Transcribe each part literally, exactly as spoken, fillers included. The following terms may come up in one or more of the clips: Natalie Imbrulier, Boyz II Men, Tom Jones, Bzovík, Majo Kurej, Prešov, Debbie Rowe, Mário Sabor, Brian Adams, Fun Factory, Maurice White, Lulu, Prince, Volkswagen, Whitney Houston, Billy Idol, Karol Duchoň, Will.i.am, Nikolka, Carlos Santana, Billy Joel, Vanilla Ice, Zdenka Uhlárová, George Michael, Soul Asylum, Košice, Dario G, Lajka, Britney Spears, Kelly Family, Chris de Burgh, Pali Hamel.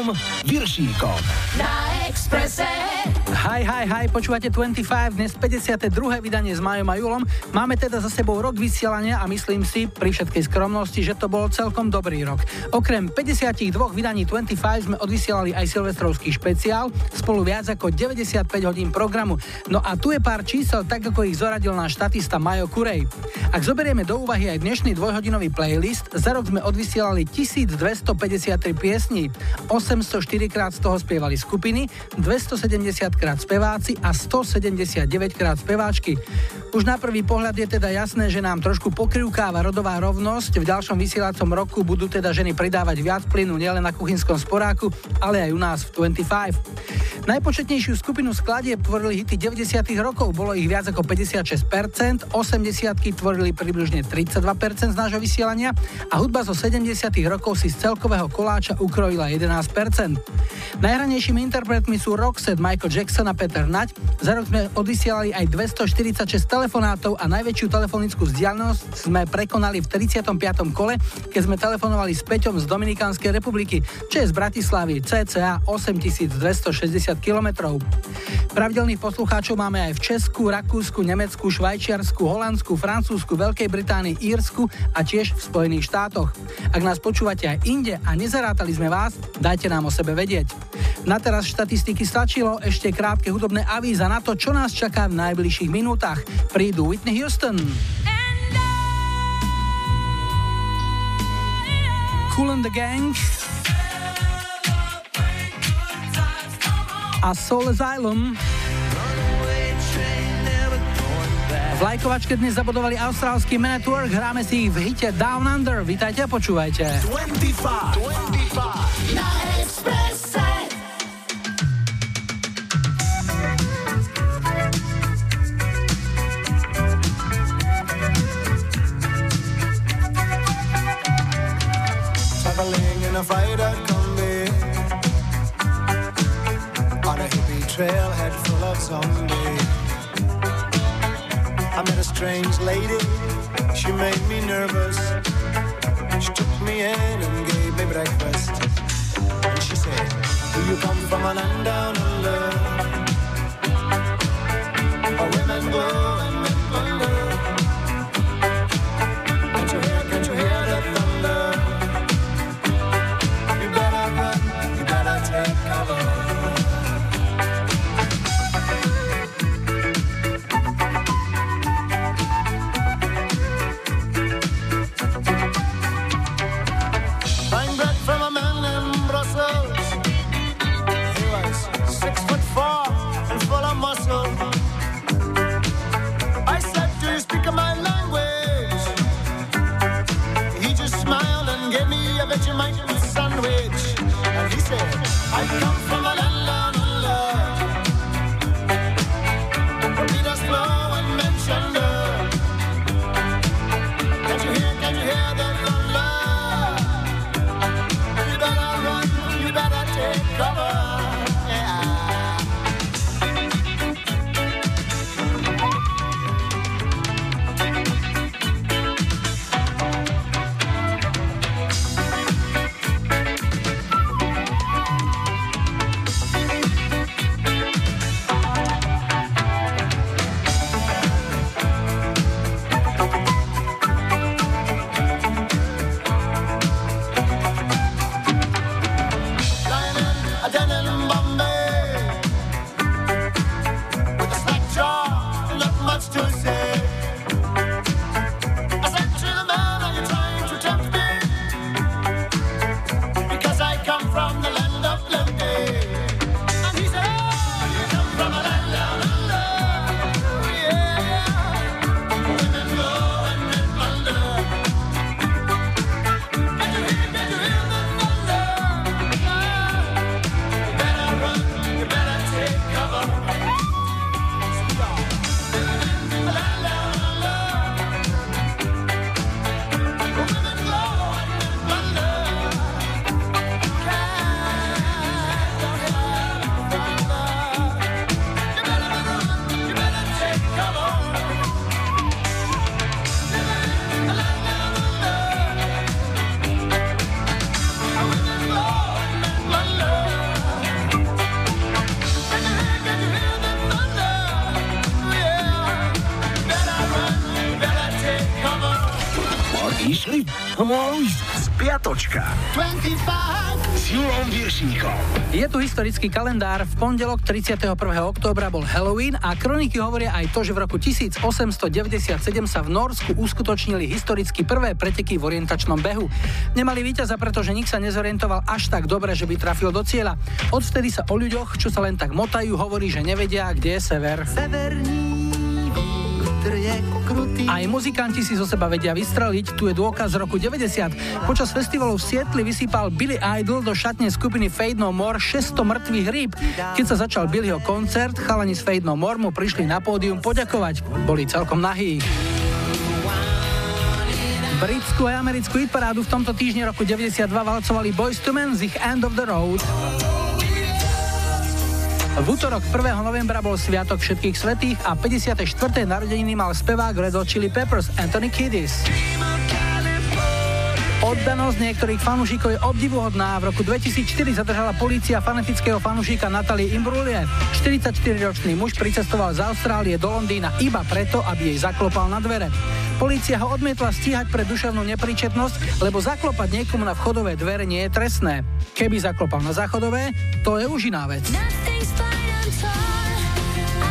Petrom Viršíkom. Na Expresse. Hi, hi, hi, počúvate dvadsaťpäť, dnes päťdesiate druhé vydanie s Majom a Julom. Máme teda za sebou rok vysielania a myslím si, pri všetkej skromnosti, že to bol celkom dobrý rok. Okrem päťdesiatdva vydaní dvadsaťpäť sme odvysielali aj silvestrovský špeciál, spolu viac ako deväťdesiatpäť hodín programu. No a tu je pár čísel, tak ako ich zoradil náš štatista Majo Kurej. Ak zoberieme do úvahy aj dnešný dvojhodinový playlist, za rok sme odvysielali tisícdvestopäťdesiattri piesní, osemstoštyri krát z toho spievali skupiny, dvestosedemdesiat krát speváci a stosedemdesiatdeväť krát speváčky. Už na prvý pohľad je teda jasné, že nám trošku pokrivkáva rodová rovnosť. V ďalšom vysielacom roku budú teda ženy pridávať viac plynu nielen na kuchynskom sporáku, ale aj u nás v dvadsaťpäť. Najpočetnejšiu skupinu skladieb tvorili hity deväťdesiatych rokov, bolo ich viac ako päťdesiatšesť percent, osemdesiatky tvorili približne tridsaťdva percent z nášho vysielania a hudba zo sedemdesiatych rokov si z celkového koláča ukrojila jedenásť percent. Najhranejšími interpretmi sú Roxette, Michael Jackson a Peter Naď. Za rok sme odvysielali aj dvestoštyridsaťšesť telefonátov a najväčšiu telefonickú vzdialenosť sme prekonali v tridsiatom piatom kole, keď sme telefonovali s Peťom z Dominikánskej republiky, čo je z Bratislavy cca osemtisícdvestošesťdesiat kilometrov. Pravidelných poslucháčov máme aj v Česku, Rakúsku, Nemecku, Švajčiarsku, Holandsku, Francúzsku, Veľkej Británii, Írsku a tiež v Spojených štátoch. Ak nás počúvate aj inde a nezarátali sme vás, dajte nám o sebe vedieť. Na teraz štatistiky stačilo, ešte krátke hudobné avíza na to, čo nás čaká v najbližších minútach. Prídu Whitney Houston, Kool and the Gang a Soul Asylum. V lajkovačke dnes zabodovali austrálsky Men at Work, hráme si ich v hite Down Under. Vítajte a počúvajte. dvadsaťpäť, dvadsaťpäť na Expresse. Traveling in a fighter combi on a hippie trailhead full of zombies. I met a strange lady, she made me nervous. She took me in and gave me breakfast. And she said, do you come from a land down under? Where women go and men wonder. Can't you hear, can't you hear the thunder? You better run, you better take cover. Spiatočka. dvadsaťpäť s Julom Viršníkom. Je tu historický kalendár. V pondelok tridsiateho prvého októbra bol Halloween a kroniky hovoria aj to, že v roku tisícosemstodeväťdesiatsedem sa v Nórsku uskutočnili historicky prvé preteky v orientačnom behu. Nemali víťaza, pretože nik sa nezorientoval až tak dobre, že by trafil do cieľa. Odvtedy sa o ľuďoch, čo sa len tak motajú, hovorí, že nevedia, kde je sever. Severní vítr je krutý. Aj muzikanti si zo seba vedia vystreliť, tu je dôkaz z roku deväťdesiat. Počas festivalu v Sietli vysypal Billy Idol do šatne skupiny Faith No More šesťsto mŕtvych rýb. Keď sa začal Billyho koncert, chalani z Faith No More mu prišli na pódium poďakovať. Boli celkom nahý. Britskú a americkú hitparádu v tomto týždni roku deväťdesiatdva valcovali Boyz Two Men z ich End of the Road. V útorok prvého novembra bol sviatok všetkých svätých a päťdesiate štvrté narodeniny mal spevák Red Hot Chili Peppers Anthony Kiddies. Oddanosť niektorých fanúšikov je obdivuhodná. V roku dvetisícštyri zadržala polícia fanatického fanúšika Natalie Imbrulier. štyridsaťštyriročný muž pricestoval z Austrálie do Londýna iba preto, aby jej zaklopal na dvere. Polícia ho odmietla stíhať pre duševnú nepríčetnosť, lebo zaklopať niekomu na vchodové dvere nie je trestné. Keby zaklopal na záchodové, to je už iná vec.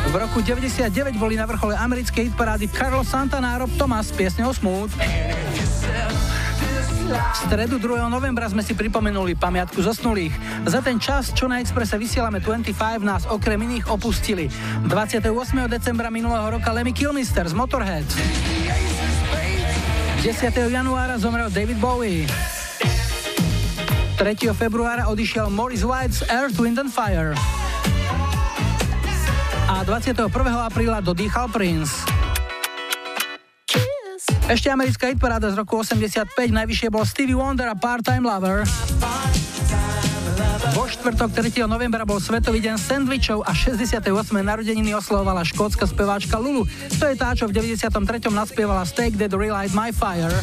V roku deväťdesiatdeväť boli na vrchole americkej hitparády Carlos Santana a Rob Thomas s piesňou Smooth. V stredu druhého novembra sme si pripomenuli pamiatku zosnulých. Za ten čas, čo na Expresse vysielame dvadsaťpäť, nás okrem iných opustili. dvadsiateho ôsmeho decembra minulého roka Lemmy Kilmister z Motorhead. desiateho januára zomrel David Bowie. tretieho februára odišiel Maurice White z Earth, Wind and Fire. A dvadsiateho prvého apríla dodýchal Prince. Ešte americká hitparáda z roku osemdesiatpäť, najvyššie bol Stevie Wonder a Part-Time Lover. Vo štvrtok tretieho novembra bol Svetový deň sendvičov a šesťdesiate ôsme narodeniny oslovovala škótska speváčka Lulu. To je tá, čo v deväťdesiattri naspievala Stake That Relight My Fire.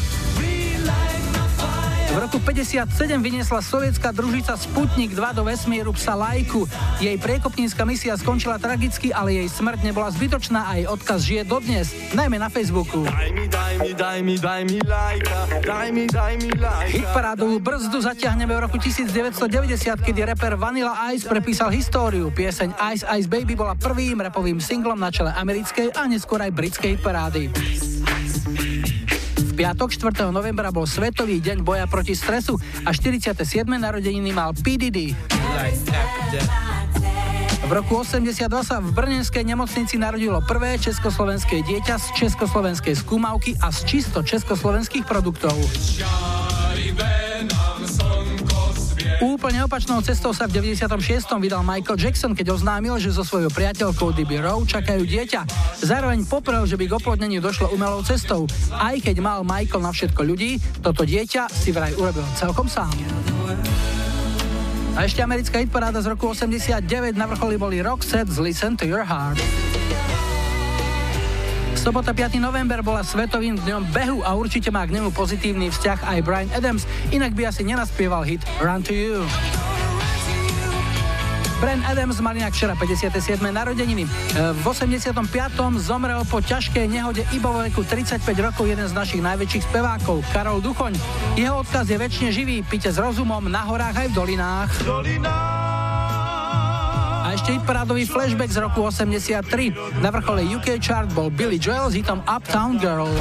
V roku päťdesiatsedem vyniesla sovietská družica Sputnik dva do vesmíru psa Lajku. Jej priekopnícka misia skončila tragicky, ale jej smrť nebola zbytočná a jej odkaz žije dodnes, najmä na Facebooku. Daj mi, daj mi, daj mi, daj mi lajka, daj mi, daj mi lajka. Hitparádovú brzdu zatiahneme v roku devätnásťstodeväťdesiat, kedy rapper Vanilla Ice prepísal históriu. Pieseň Ice Ice Baby bola prvým rapovým singlom na čele americkej a neskôr aj britskej hitparády. Piatok štvrtého novembra bol Svetový deň boja proti stresu a štyridsiate siedme narodeniny mal P. Diddy. V roku osemdesiatdva sa v brněnskej nemocnici narodilo prvé československé dieťa z československej skúmavky a z čisto československých produktov. Úplne opačnou cestou sa v deväťdesiatom šiestom vydal Michael Jackson, keď oznámil, že so svojou priateľkou Debbie Rowe čakajú dieťa. Zároveň poprel, že by k oplodneniu došlo umelou cestou. Aj keď mal Michael na všetko ľudí, toto dieťa si vraj urobil celkom sám. A ešte americká hitparáda z roku osemdesiatdeväť, na vrcholi boli Roxette z Listen to Your Heart. Sobota piateho november bola Svetovým dňom behu a určite má k nemu pozitívny vzťah aj Brian Adams, inak by asi nenaspieval hit Run to You. Brian Adams mal inak včera päťdesiate siedme narodeniny. V osemdesiatom piatom zomrel po ťažkej nehode iba vo veku tridsaťpäť rokov jeden z našich najväčších spevákov, Karol Duchoň. Jeho odkaz je večne živý, pite s rozumom na horách aj v dolinách. A ešte hitparádový flashback z roku osemdesiattri. Na vrchole ú ká chart bol Billy Joel s hitom Uptown Girl.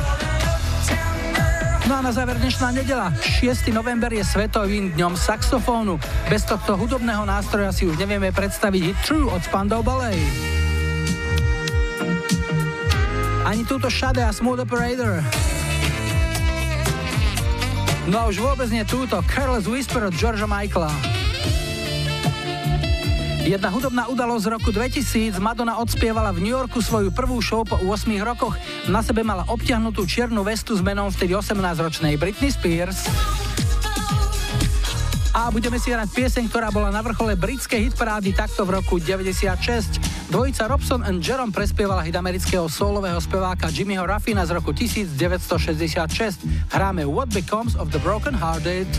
No a na záver dnešná nedeľa. šiesteho november je Svetovým dňom saxofónu. Bez tohto hudobného nástroja si už nevieme predstaviť hit True od Spandau Ballet. Ani túto Shade a Smooth Operator. No a už vôbec nie túto Careless Whisper od Georgea Michaela. Jedna hudobná udalosť z roku dvetisíc. Madonna odspievala v New Yorku svoju prvú show po ôsmich rokoch. Na sebe mala obťahnutú čiernu vestu s menom vtedy osemnásťročnej Britney Spears. A budeme si hrať pieseň, ktorá bola na vrchole britskej hitparády takto v roku deväťdesiatšesť. Dvojica Robson and Jerome prespievala hit amerického soulového speváka Jimmyho Ruffina z roku devätnásťstošesťdesiatšesť. Hráme What Becomes of the Broken Hearted.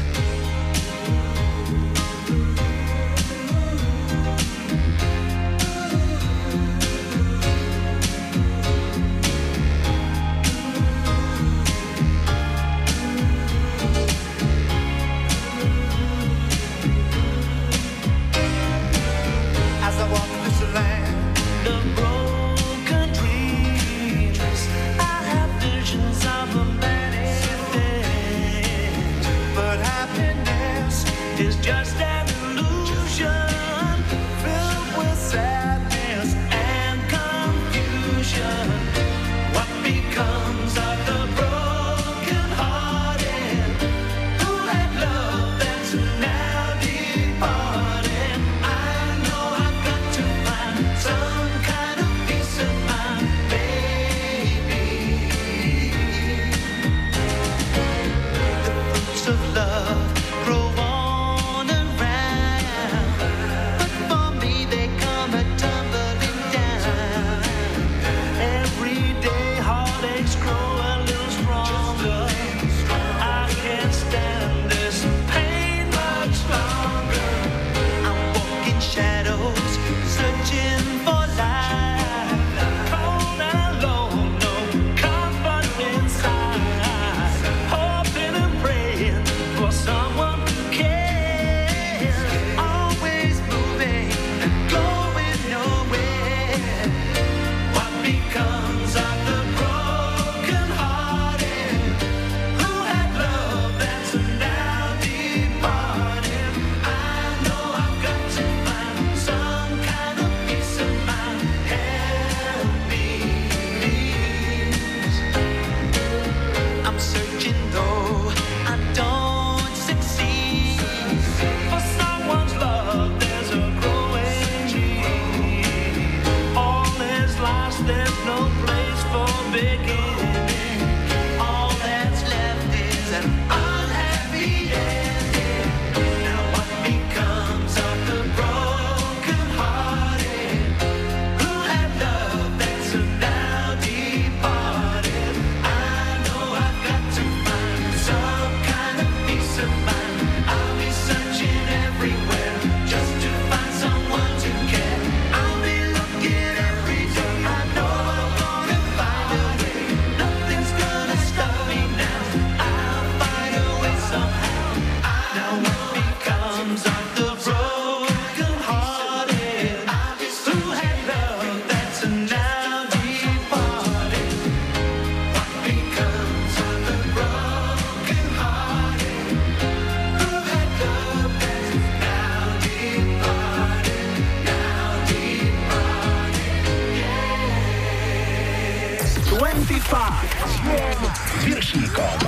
dvadsaťpäť s Viršíkom.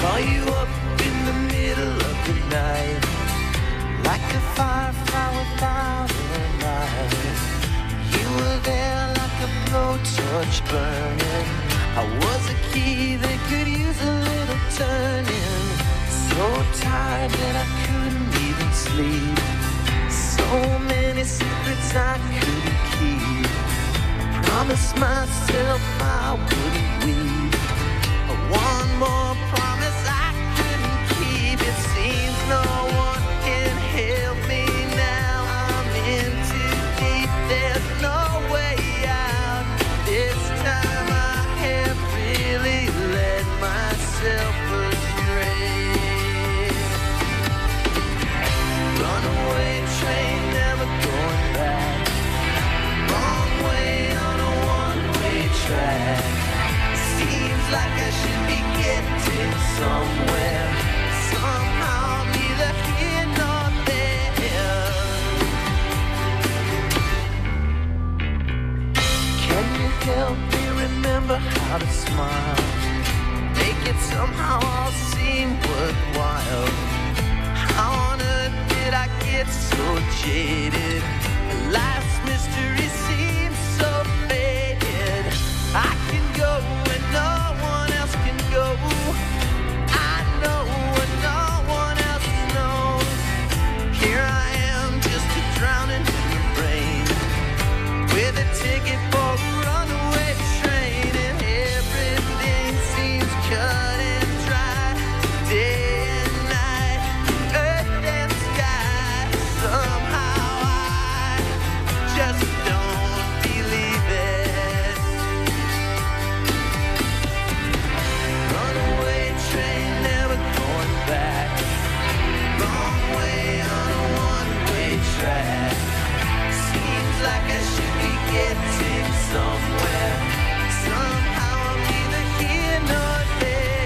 Call you up in the middle of the night, like a firefly without a light. You were there like a blowtorch burning. I was a key that could use a little turning. So tired that I couldn't even sleep. So many secrets I couldn't keep. I promised myself I wouldn't weep. One more promise I couldn't keep. It seems no one can help me now. I'm in too deep. There's no way out. This time I have really let myself astray. Runaway train, never going back. Wrong way on a one-way track. Seems like I should be getting somewhere. Somehow neither here nor there. Can you help me remember how to smile? Make it somehow all seem worthwhile. How on earth did I get so jaded? Life's mystery seems so faded. I can go and no one else can go. I know and no one else knows. Here I am just a drowning in the rain, with a ticket for a runaway train. And everything seems cut and dry. Day somewhere, somehow I'm neither here nor there.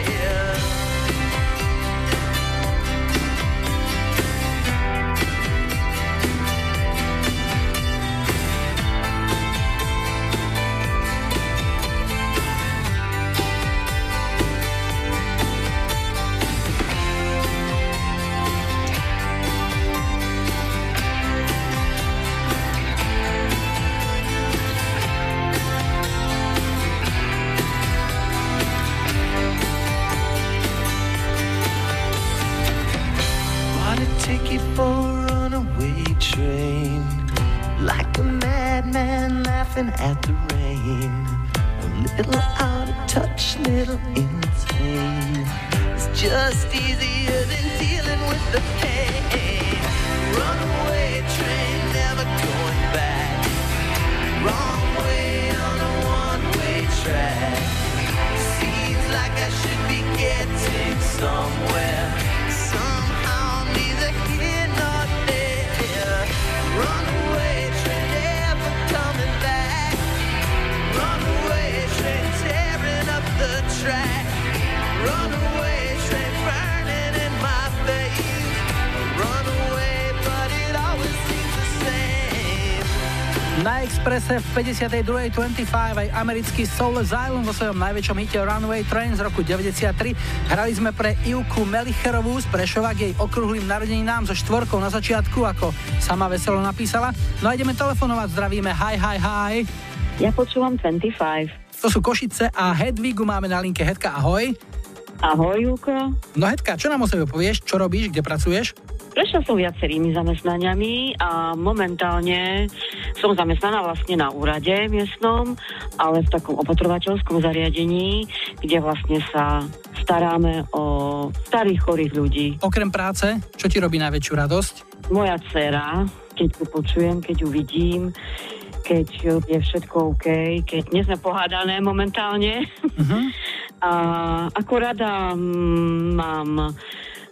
Ticket for a runaway train, like a madman laughing at the rain. A little out of touch, little insane. It's just easier than dealing with the pain. Runaway train, never going back. Wrong way on a one-way track. Seems like I should be getting somewhere. Somehow. Neither here nor there. Runaway train, never coming back. Runaway train, tearing up the track. Runaway train, burning in my face. Runaway, but it always seems the same. Na Expresse v päťdesiatdva dvadsaťpäť aj americký Soul Asylum vo svojom najväčšom hite Runaway Train z roku deväťdesiattri. Hrali sme pre Ivku Melicherovú z Prešova k jej okrúhlym narodeninám so štvorkou na začiatku, ako sama veselo napísala. No a ideme telefonovať, zdravíme, hi, hi, hi. Ja počúvam dvadsaťpäť. To sú Košice a Hedvigu máme na linke. Hedka, ahoj. Ahoj, Júko. No Hedka, čo nám o sebe povieš, čo robíš, kde pracuješ? Prešla som viacerými zamestnaniami a momentálne som zamestnaná vlastne na úrade miestnom, ale v takom opatrovateľskom zariadení, kde vlastne sa staráme o starých chorých ľudí. Okrem práce, čo ti robí najväčšiu radosť? Moja dcéra, keď ju počujem, keď ju vidím, keď je všetko OK, keď nie sme pohádané momentálne. Uh-huh. A ako rada m- mám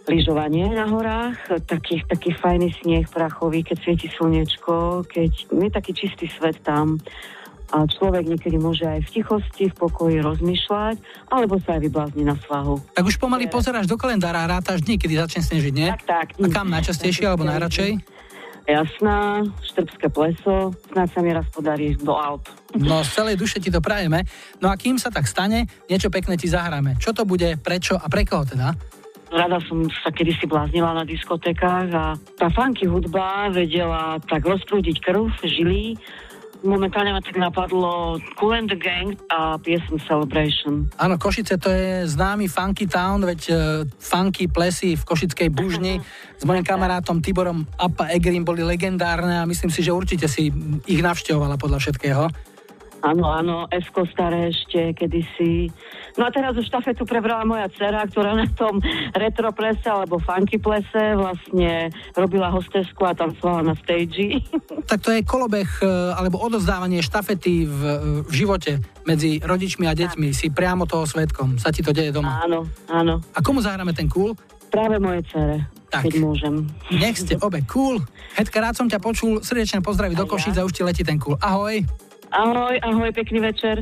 lyžovanie na horách, taký, taký fajný sneh prachový, keď svieti slnečko, keď je taký čistý svet tam A človek niekedy môže aj v tichosti, v pokoji rozmýšľať, alebo sa aj vyblázni na svahu. Tak už pomaly pozeráš do kalendára a rátaš dní, kedy začneš snežiť, nie? Tak, tak. A kam najčastejšie, alebo najradšej? Jasná, Štrbské pleso, snáď sa mi raz podarí do Alp. No z celej duše ti to prajeme. No a kým sa tak stane, niečo pekné ti zahráme. Čo to bude, prečo a pre koho teda? Rada som sa kedysi bláznila na diskotékách a tá funky hudba vedela tak rozprúdiť krv, žily. Momentálne ma tak napadlo Kool and the Gang a piesň Celebration. Áno, Košice, to je známy funky town, veď uh, funky plesy v košickej Bužni s mojim kamarátom Tiborom Appa Egrim boli legendárne a myslím si, že určite si ich navštevovala podľa všetkého. Áno, áno, Esko staré ešte kedysi. No a teraz už štafetu prebrala moja dcera, ktorá na tom retro plese alebo funky plese vlastne robila hostesku a tancovala na stage. Tak to je kolobeh alebo odovzdávanie štafety v, v živote medzi rodičmi a deťmi. Si priamo toho svedkom. Sa ti to deje doma. Áno, áno. A komu zahráme ten Kool? Práve moje dcere. Tak, nech ste obe Kool. Hedka, rád som ťa počul. Srdečne pozdraví do Košíc a už ti letí ten Kool. Ahoj. Ahoj, ahoj, pekný večer.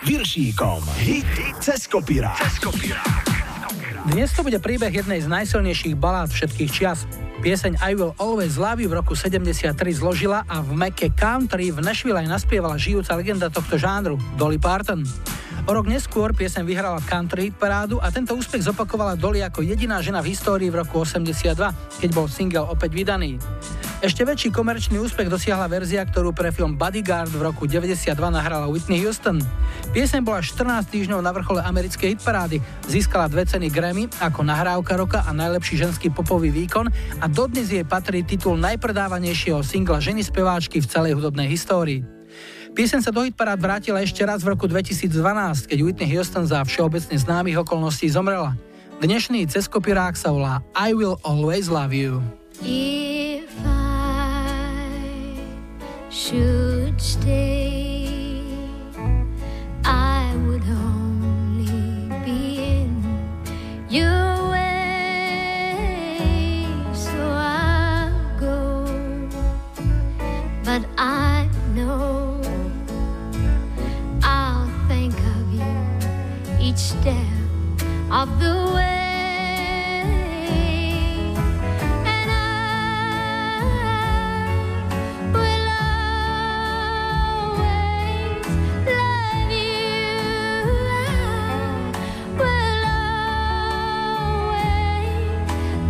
Viršíkom. Hit cez kopírák. Dnes to bude príbeh jednej z najsilnejších balád všetkých čias. Pieseň I Will Always Love You v roku sedemdesiattri zložila a v meke country v Nashville aj naspievala žijúca legenda tohto žánru, Dolly Parton. O rok neskôr pieseň vyhrala country parádu a tento úspech zopakovala Dolly ako jediná žena v histórii v roku osemdesiatdva, keď bol single opäť vydaný. Ešte väčší komerčný úspech dosiahla verzia, ktorú pre film Bodyguard v roku deväťdesiatdva nahrala Whitney Houston. Pieseň bola štrnásť týždňov na vrchole americkej hitparády, získala dve ceny Grammy ako nahrávka roka a najlepší ženský popový výkon a dodnes jej patrí titul najpredávanejšieho singla ženy speváčky v celej hudobnej histórii. Pieseň sa do hitparád vrátila ešte raz v roku dvetisícdvanásť, keď Whitney Houston za všeobecne známych okolností zomrela. Dnešný ceskopirák sa volá I Will Always Love You. If I should stay, I would only be in your way, so I'll go, but I know each step of the way, and I will always love you, I will always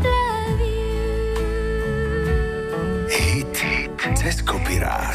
love you. Hit, hit, ceskopirák,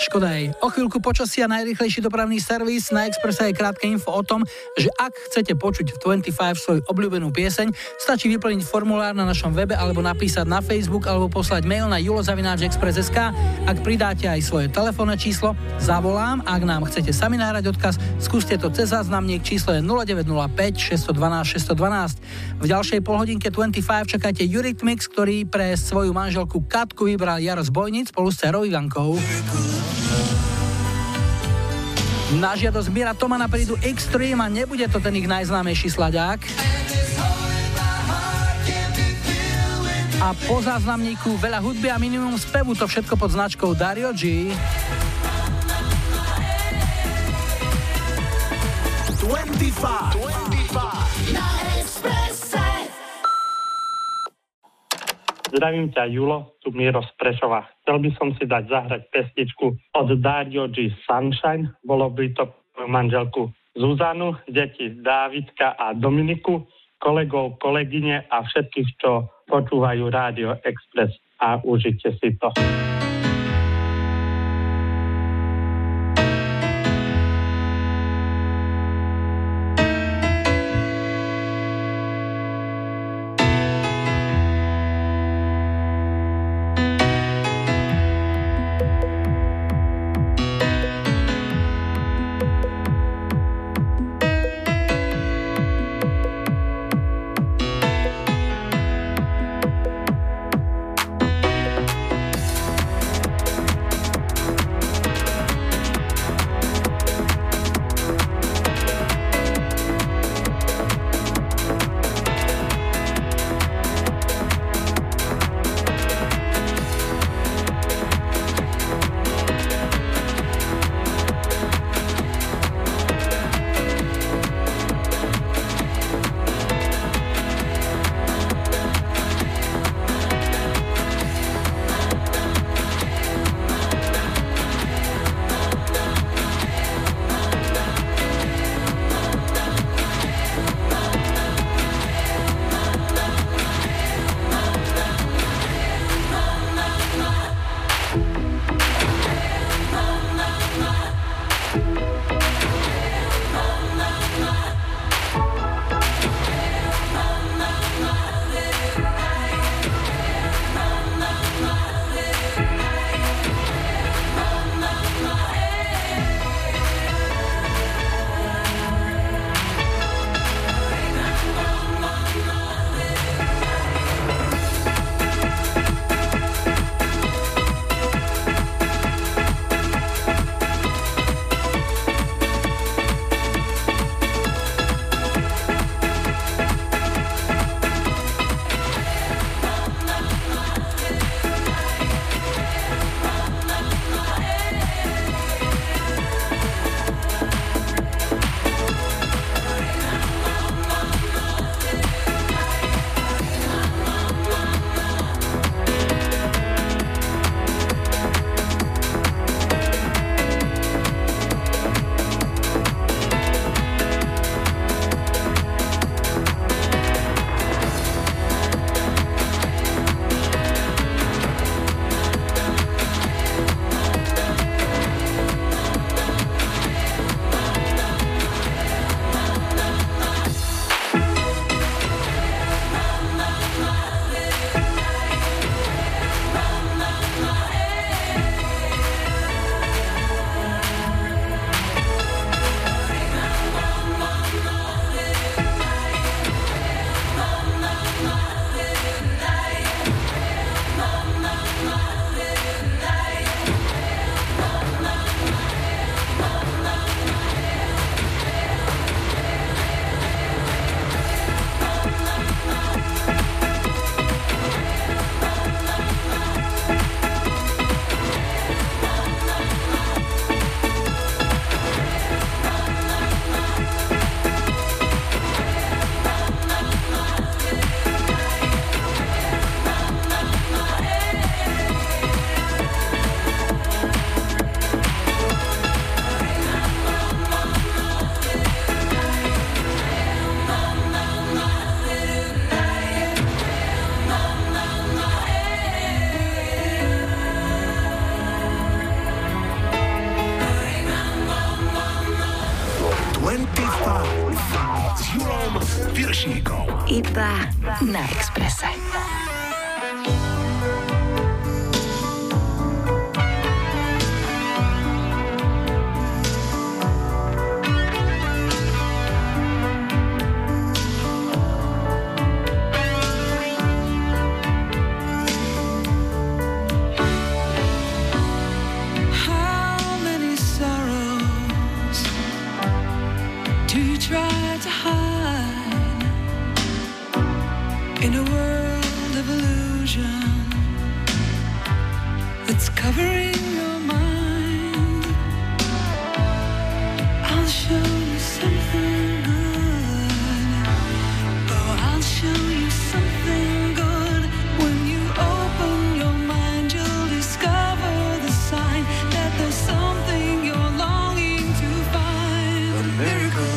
Škoda. O chvíľku počasia, najrýchlejší dopravný servis. Na Expresse je krátke info o tom, že ak chcete počuť v dvadsaťpäť svoju obľúbenú pieseň, stačí vyplniť formulár na našom webe alebo napísať na Facebook alebo poslať mail na julo zavináč express bodka es ká. Ak pridáte aj svoje telefónne číslo, zavolám. Ak nám chcete sami nahrať odkaz, skúste to cez záznamník, číslo je nula deväť nula päť šesť jedna dva šesť jedna dva. V ďalšej polhodinke dvadsaťpäť čakáte Eurythmics, ktorý pre svoju manželku Katku vybral Jaro Zbojnic spolu s dcerou Ivankou. Na žiadosť Mira Tomana prídu Extreme a nebude to ten ich najznámejší slaďák. A po záznamníku veľa hudby a minimum spevu, to všetko pod značkou Dario G. dvadsaťpäť, dvadsaťpäť na Expresse. Zdravím ťa, Julo, tu Miro z Prešova. Chcel by som si dať zahrať pesničku od Dario G Sunshine. Bolo by to manželku Zuzanu, deti Dávidka a Dominiku, kolegov, kolegyne a všetkých, čo počúvajú Rádio Express a užite si to. Na Expresse. Miracle.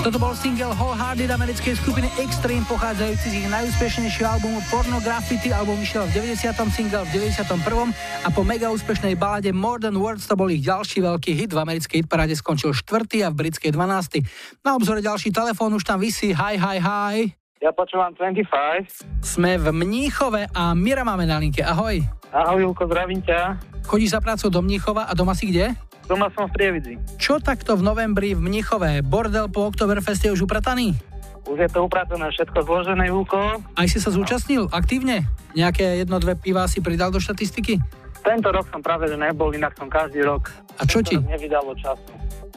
Toto bol single Wholehearted americkej skupiny Extreme, pochádzajúci z ich najúspešnejšieho albumu Porno Graffiti. Album vyšiel v deväťdesiatom, single v deväťdesiatom prvom a po mega úspešnej balade More Than Words to bol ich ďalší veľký hit. V americkej hitparáde skončil štvrtý a v britskej dvanásty. Na obzore ďalší telefón, už tam visí Hi, hi, hi. Ja počúvam dvadsaťpäť. Sme v Mníchove a Mira máme na linke. Ahoj. Ahoj, Julko, zdravím ťa. Chodíš za prácu do Mníchova a doma si kde? Doma som v Prievidzi. Čo takto v novembri v Mníchove? Bordel po Oktoberfeste je už uprataný? Už je to upratané, všetko zložené, Júko. Aj si sa zúčastnil aktívne? Nejaké jedno, dve piva si pridal do štatistiky? Tento rok som práve že nebol, inak som každý rok. A čo ti? Nevydalo času.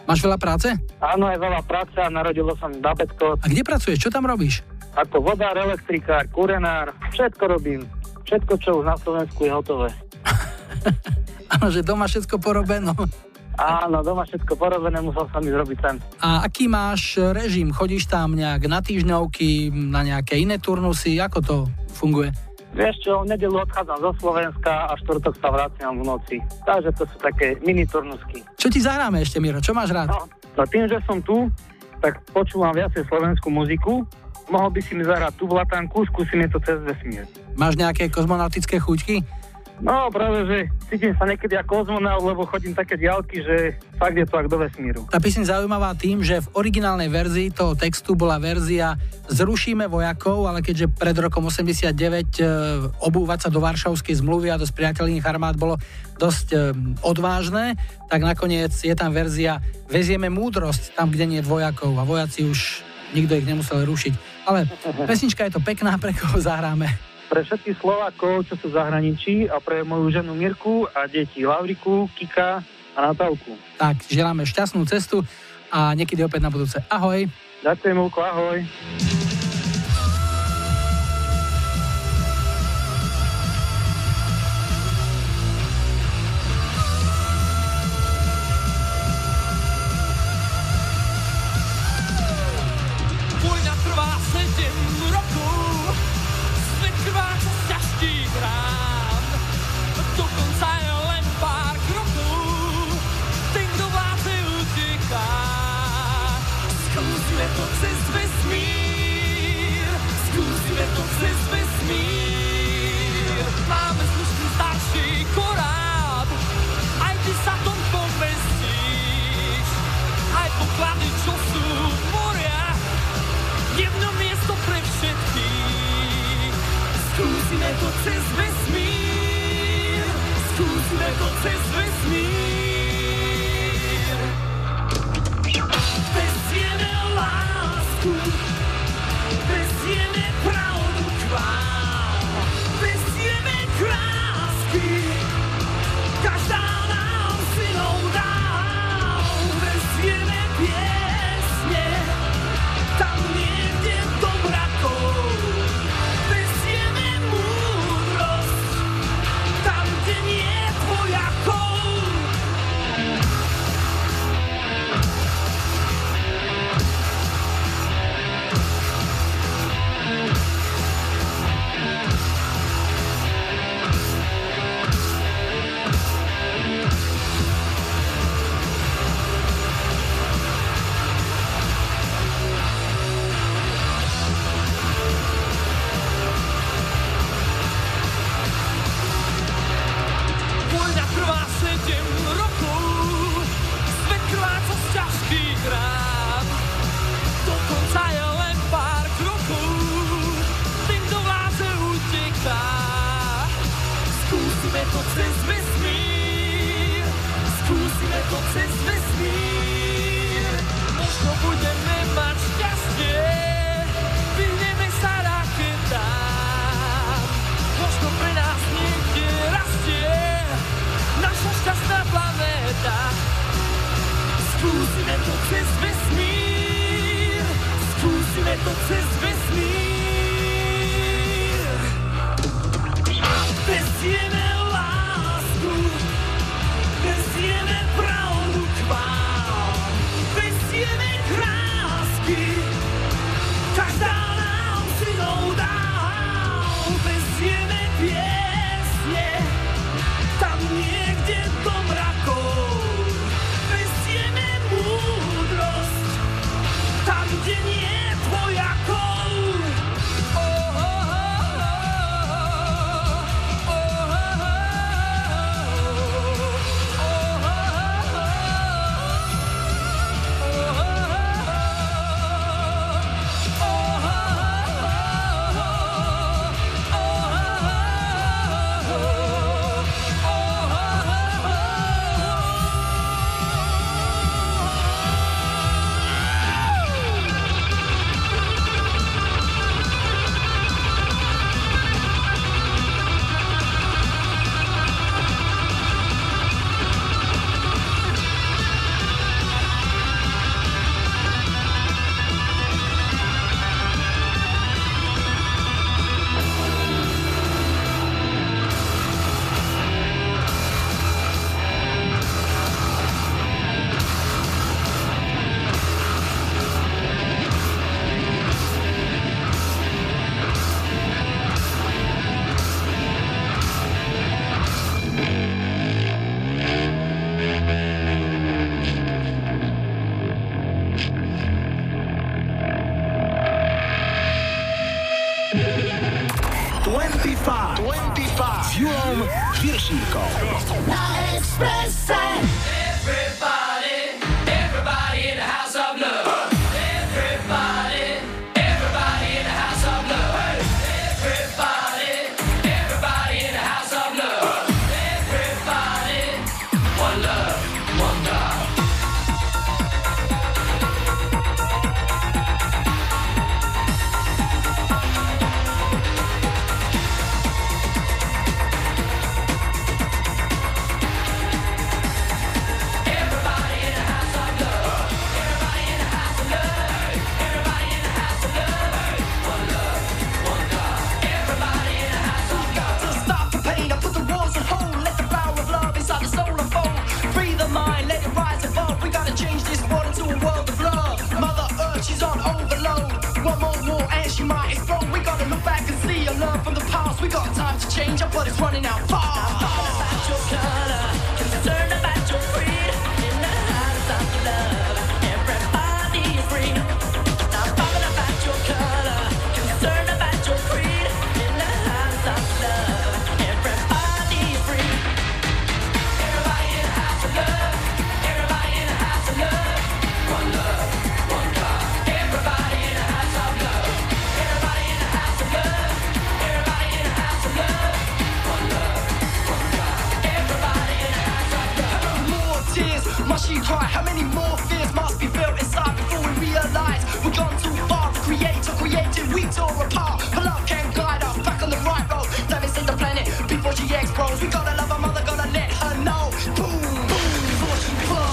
Máš veľa práce? Áno, je veľa práce a narodilo som babetko. A kde pracuješ? Čo tam robíš? Ako vodár, elektrikár, kurenár, všetko robím. Všetko, čo už na Slovensku je hotové. Áno, že doma všetko porobeno. Áno, doma všetko porobené, musel som ísť robiť sem. A aký máš režim? Chodíš tam nejak na týždňovky, na nejaké iné turnusy? Ako to funguje? Vieš čo, v nedelu odchádzam zo Slovenska a štvrtok sa vraciam v noci. Takže to sú také mini turnusky. Čo ti zahráme ešte, Miro? Čo máš rád? No, no tým, že som tu, tak počúvam viacej slovenskú muziku. Mohol by si mi zahrať tú Blatanku, skúsim je to cez vesmír. Máš nejaké kozmonautické chuťky? No, práve, že cítim sa niekedy ako kozmonaut, lebo chodím také diaľky, že fakt je to ako do vesmíru. Tá pieseň zaujímavá tým, že v originálnej verzii toho textu bola verzia Zrušíme vojakov, ale keďže pred rokom osemdesiatdeväť e, obúvať sa do Varšavskej zmluvy a do spriateľných armád bolo dosť e, odvážne, tak nakoniec je tam verzia Vezieme múdrosť tam, kde nie je vojakov a vojaci už nikto ich nemusel rušiť. Ale pesnička je to pekná, pre koho zahráme. Pre všetkých Slovákov, čo sú v zahraničí, a pre moju ženu Mirku a deti Lauriku, Kika a Natálku. Tak, želáme šťastnú cestu a niekedy opäť na budúce. Ahoj. Ďakujem, Ulko, ahoj. Zkusme to přes vesmír. dvadsaťpäť s Julom Hiršíkom. Na Expresse. Everybody, everybody in the house of love. Everybody, everybody in the house of love. Everybody, everybody in the house of love. Everybody, one love, one love. We got time to change up, but it's running out fast. How many more fears must be built inside before we realize we've gone too far? The creator created, we tore apart. But love can guide us back on the right road. Let me save the planet before she explodes. We gotta love our mother, gotta let her know. Boom, boom, before she blows.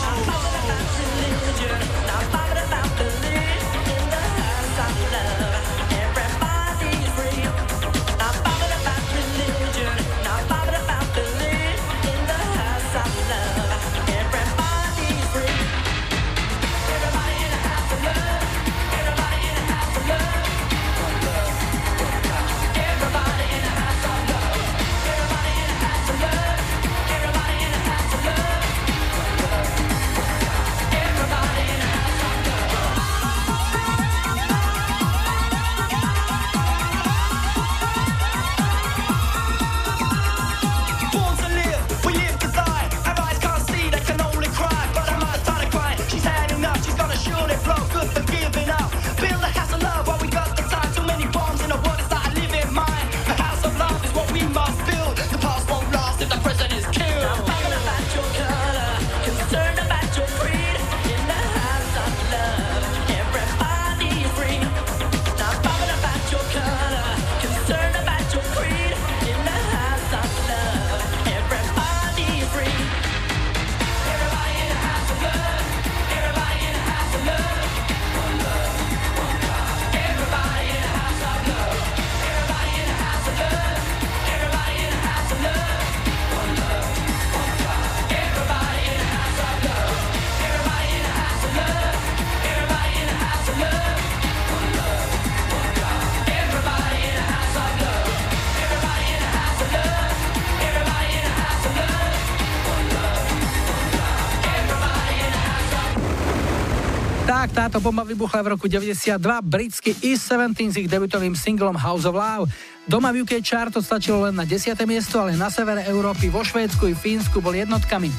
Tak táto bomba vybuchla v roku deväťdesiatdva, britský East sedemnásť s ich debutovým singlom House of Love. Doma v ú ká chart to stačilo len na desiate miesto, ale na severe Európy, vo Švédsku i Fínsku bol jednotkami.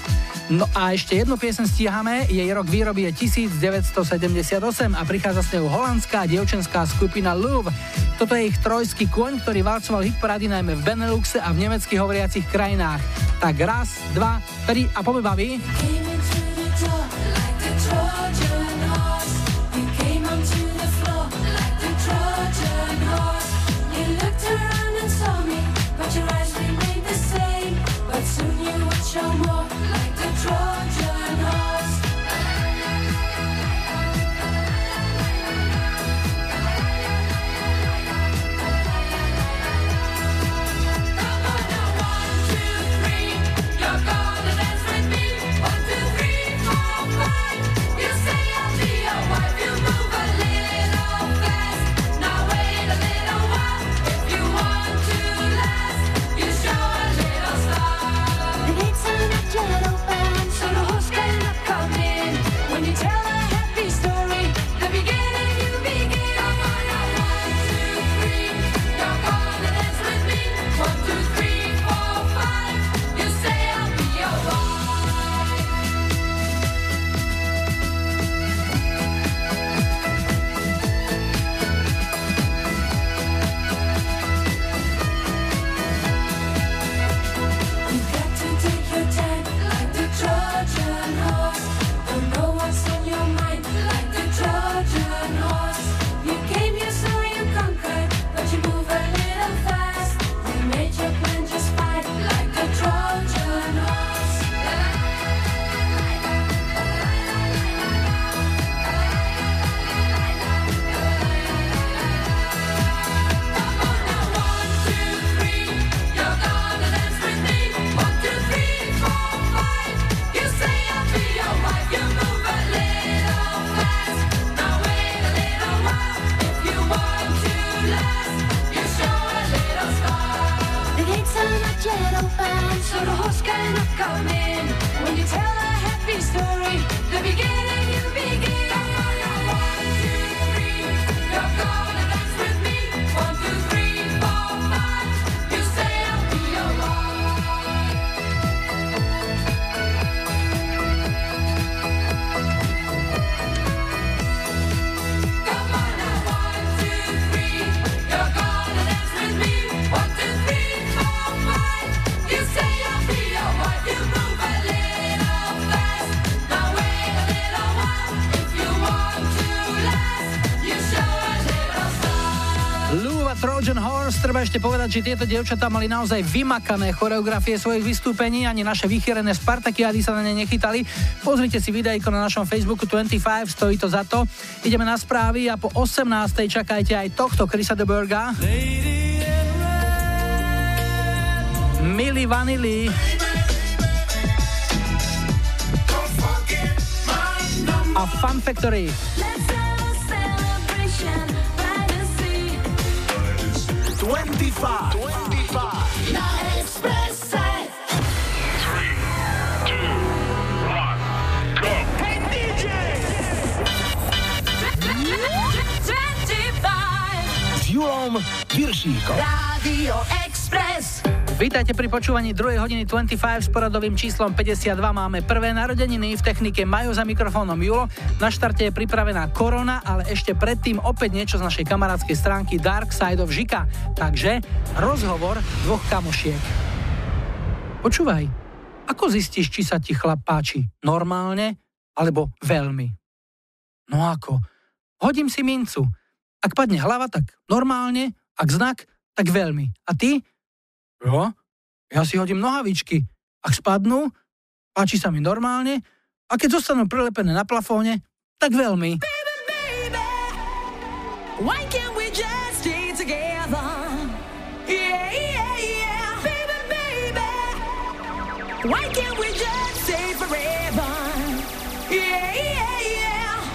No a ešte jednu piesen stíhame, jej rok výroby je devätnásť sedemdesiatosem a prichádza s ňou holandská dievčenská skupina Lulu. Toto je ich trojský kôň, ktorý valcoval hitparády najmä v Beneluxe a v nemecky hovoriacich krajinách. Tak raz, dva, tri a poďme baví. Show more like the Trojan horse. Come on now, one, two, three, you're gonna dance with me. One, two, come in. When you tell a happy story, the beginning you begin. Come on now, one, two, three, you're gonna dance with me. One, two, three, four, five, you say I'll be your wife. Come on now, one, two, three, you're gonna dance with me. One, two, three, four, five, you say I'll be your wife. You move a little fast, now wait a little while. If you want to last, you show a little sign. Lulu a Trojan Horse, treba ešte povedať, že tieto dievčatá mali naozaj vymakané choreografie svojich vystúpení, ani naše vychýrené Spartakiády sa na ne nechytali. Pozrite si videjko na našom Facebooku dvadsaťpäť, stojí to za to. Ideme na správy a po osemnástej čakajte aj tohto Chrisa de Burga. Milli Vanilli. A Fun Factory. dvadsaťpäť. Na Expresse. tri, dva, jeden, go. Hey dý džej. dvadsaťpäť. S Julom Viršíkom. Rádio Express. Vítajte pri počúvaní druhej hodiny dvadsaťpäť s poradovým číslom päťdesiatdva. Máme prvé narodeniny, v technike Majo, za mikrofónom Julo. Na štarte je pripravená korona, ale ešte predtým opäť niečo z našej kamarádskej stránky Dark Side of Žika. Takže rozhovor dvoch kamošiek. Počúvaj, ako zistíš, či sa ti chlap páči normálne alebo veľmi? No ako? Hodím si mincu. Ak padne hlava, tak normálne, ak znak, tak veľmi. A ty? Jo, ja si hodím nohavičky. Ak spadnú, páči sa mi normálne, a keď zostanú prelepené na plafóne, tak veľmi. Baby, baby, why can't we just stay together? Yeah, yeah, yeah. Baby, baby, why can't we just stay forever? Yeah, yeah, yeah. I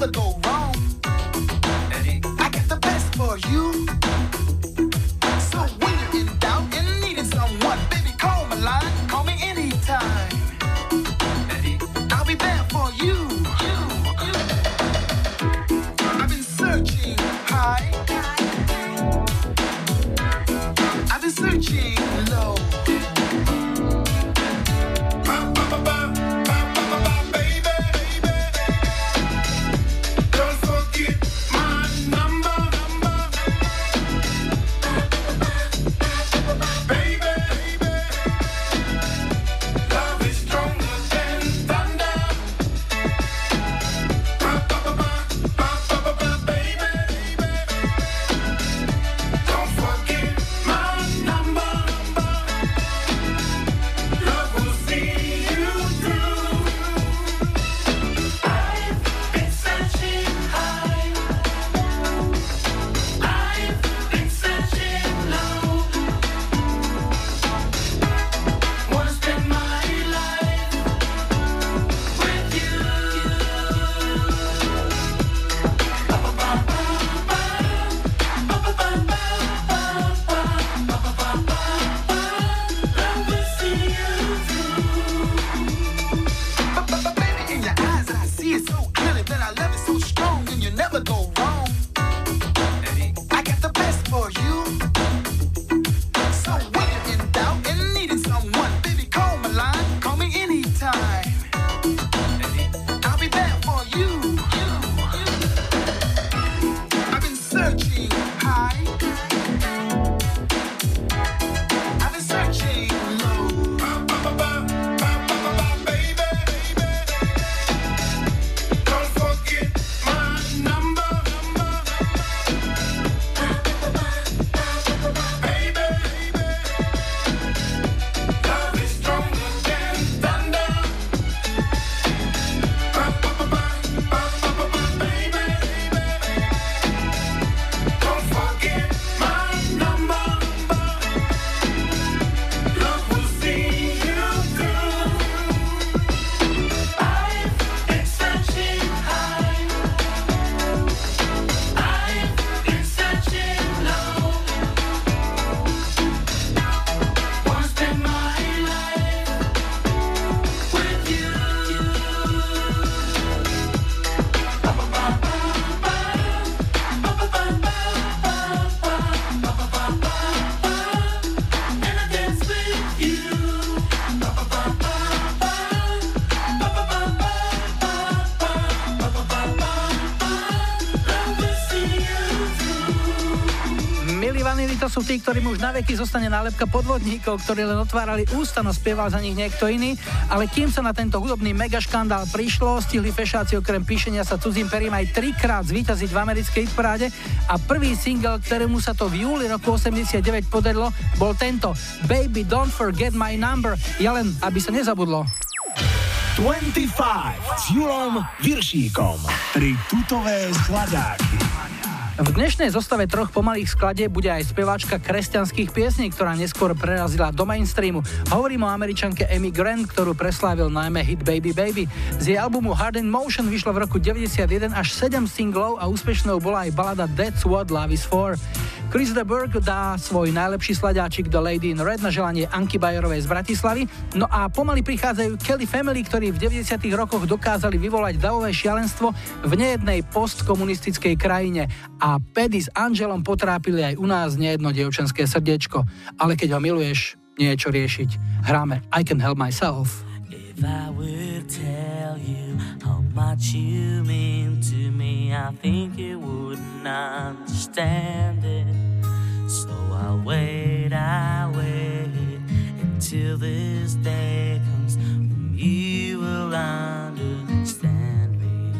never go wrong. I got the best for you. So when you're in doubt and needing someone, baby, call my line. Call me anytime. I'll be there for you. I've been searching high. I've been searching low. Sú tí, ktorým už na veky zostane nálepka podvodníkov, ktorí len otvárali ústa, no spieval za nich niekto iný, ale kým sa na tento hudobný megaškandál prišlo, stihli fešáci okrem píšenia sa cudzím perím aj trikrát zvíťaziť v americkej hitparáde a prvý single, ktorému sa to v júli roku osemdesiatdeväť podarilo, bol tento Baby Don't Forget My Number, ja len, aby sa nezabudlo. dvadsaťpäť s Julom Viršíkom. Tri tutové skladáky. V dnešnej zostave troch pomalých sklade bude aj speváčka kresťanských piesní, ktorá neskôr prerazila do mainstreamu. Hovorím o Američanke Amy Grant, ktorú preslávil najmä hit Baby Baby. Z jej albumu Hard in Motion vyšlo v roku deväťdesiatjeden až sedem singlov a úspešnou bola aj balada That's What Love Is For. Chris de Burgh dá svoj najlepší sladáčik do Lady in Red na želanie Anky Bajerovej z Bratislavy. No a pomaly prichádzajú Kelly Family, ktorí v deväťdesiatych rokoch dokázali vyvolať davové šialenstvo v nejednej postkomunistickej krajine. A Paddy s Angelom potrápili aj u nás nejedno dievčenské srdiečko. Ale keď ho miluješ, nie je čo riešiť. Hráme I Can Help Myself. If I would tell you how much you mean to me, I think you wouldn't understand it. So I'll wait, I'll wait until this day comes when you will understand me.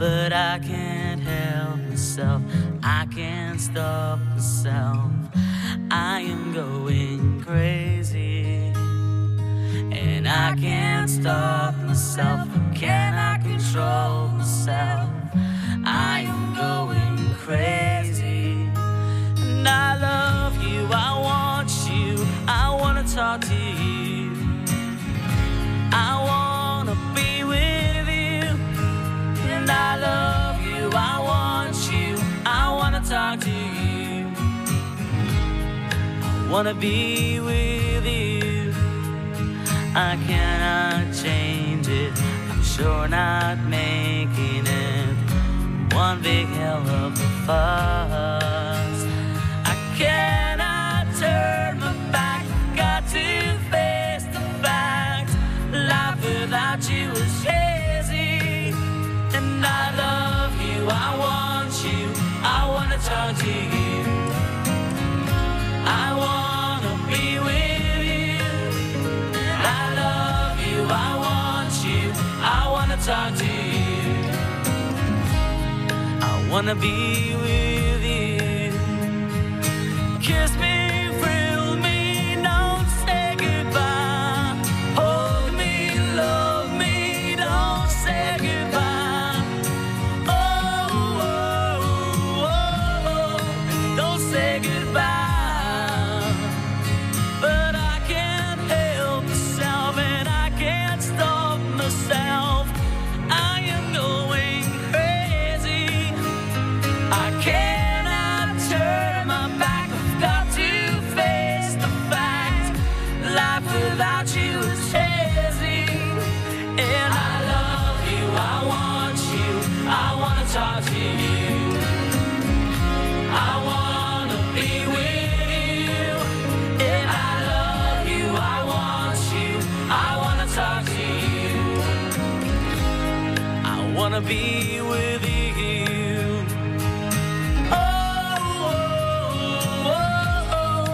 But I can't help myself, I can't stop myself, I am going crazy. And I can't stop myself, can I control myself? I am going crazy. And I love you, I want you, I wanna talk to you, I wanna be with you. And wanna be with you. I cannot change it, I'm sure not making it one big hell of a fuss. I cannot turn my back, got to face the facts. Life without you is hazy, and I love you, I want you, I wanna talk to you. I wanna be with you. I love you, I want you, I wanna talk to you. I wanna be with you. Kiss me, thrill me, don't say goodbye. Hold me, love me, don't say goodbye. Oh, oh, oh, don't say goodbye. I wanna be with you. Oh, oh, oh, oh.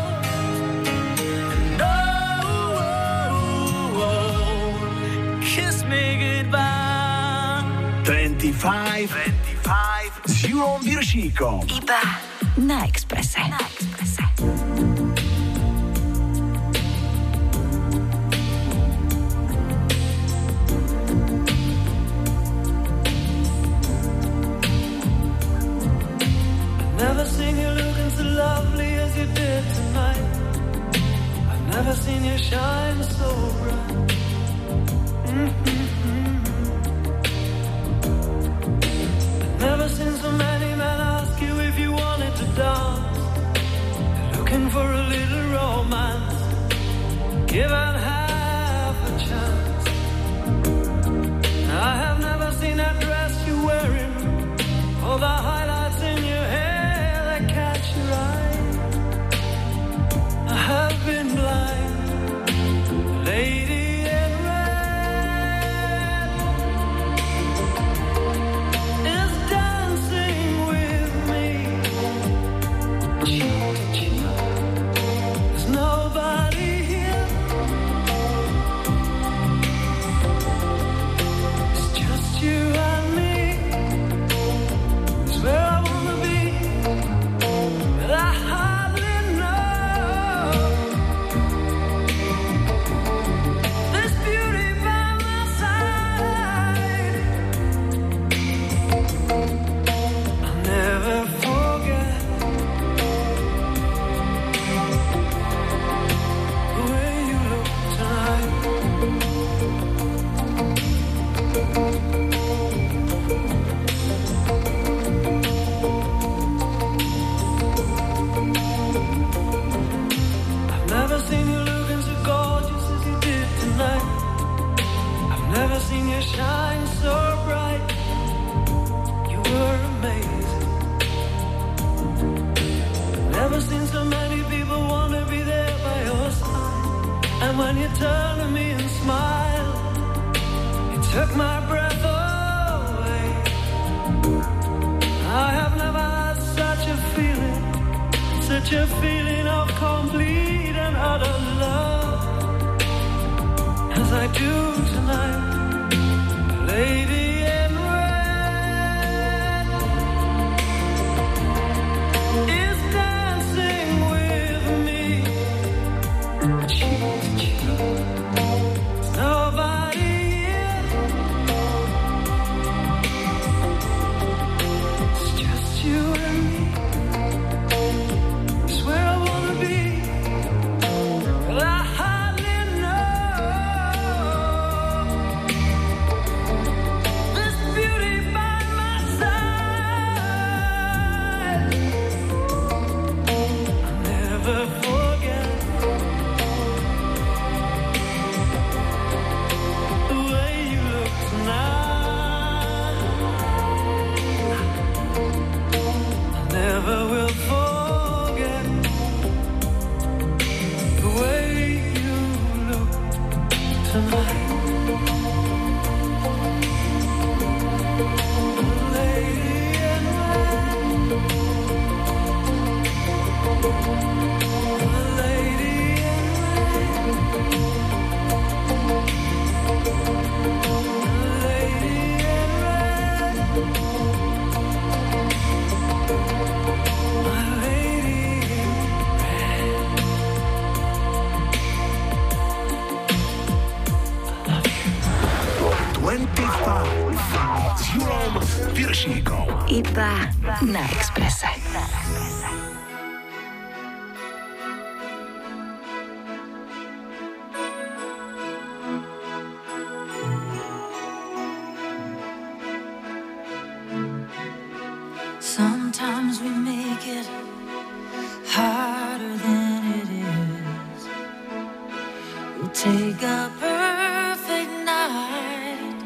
And oh, oh, oh, kiss me goodbye. dvadsaťpäť s Julom Viršíkom. Iba na Expresse. Na Expresse. Never seen you shine so bright. Mm-hmm-hmm. Never seen so many men ask you if you wanted to dance. Looking for a little romance, given half a chance. I have never seen that dress you're wearing, or the highlights in your hair that catch your eye. I have been blind, lady in red is dancing with me. Cheek to cheek, there's nobody here. It's just you and me. It's where I wanna be, but I hardly know. Shine so bright, you were amazing. Never seen so many people want to be there by your side. And when you turn to me and smile, it took my breath away. I have never had such a feeling, such a feeling of complete and utter love as I do tonight. Lady in red is dancing with me. Cheek to cheek, nobody here. It's just you and me. It's where I want. Iba na Exprese. Sometimes we make it harder than it is. We'll take a perfect night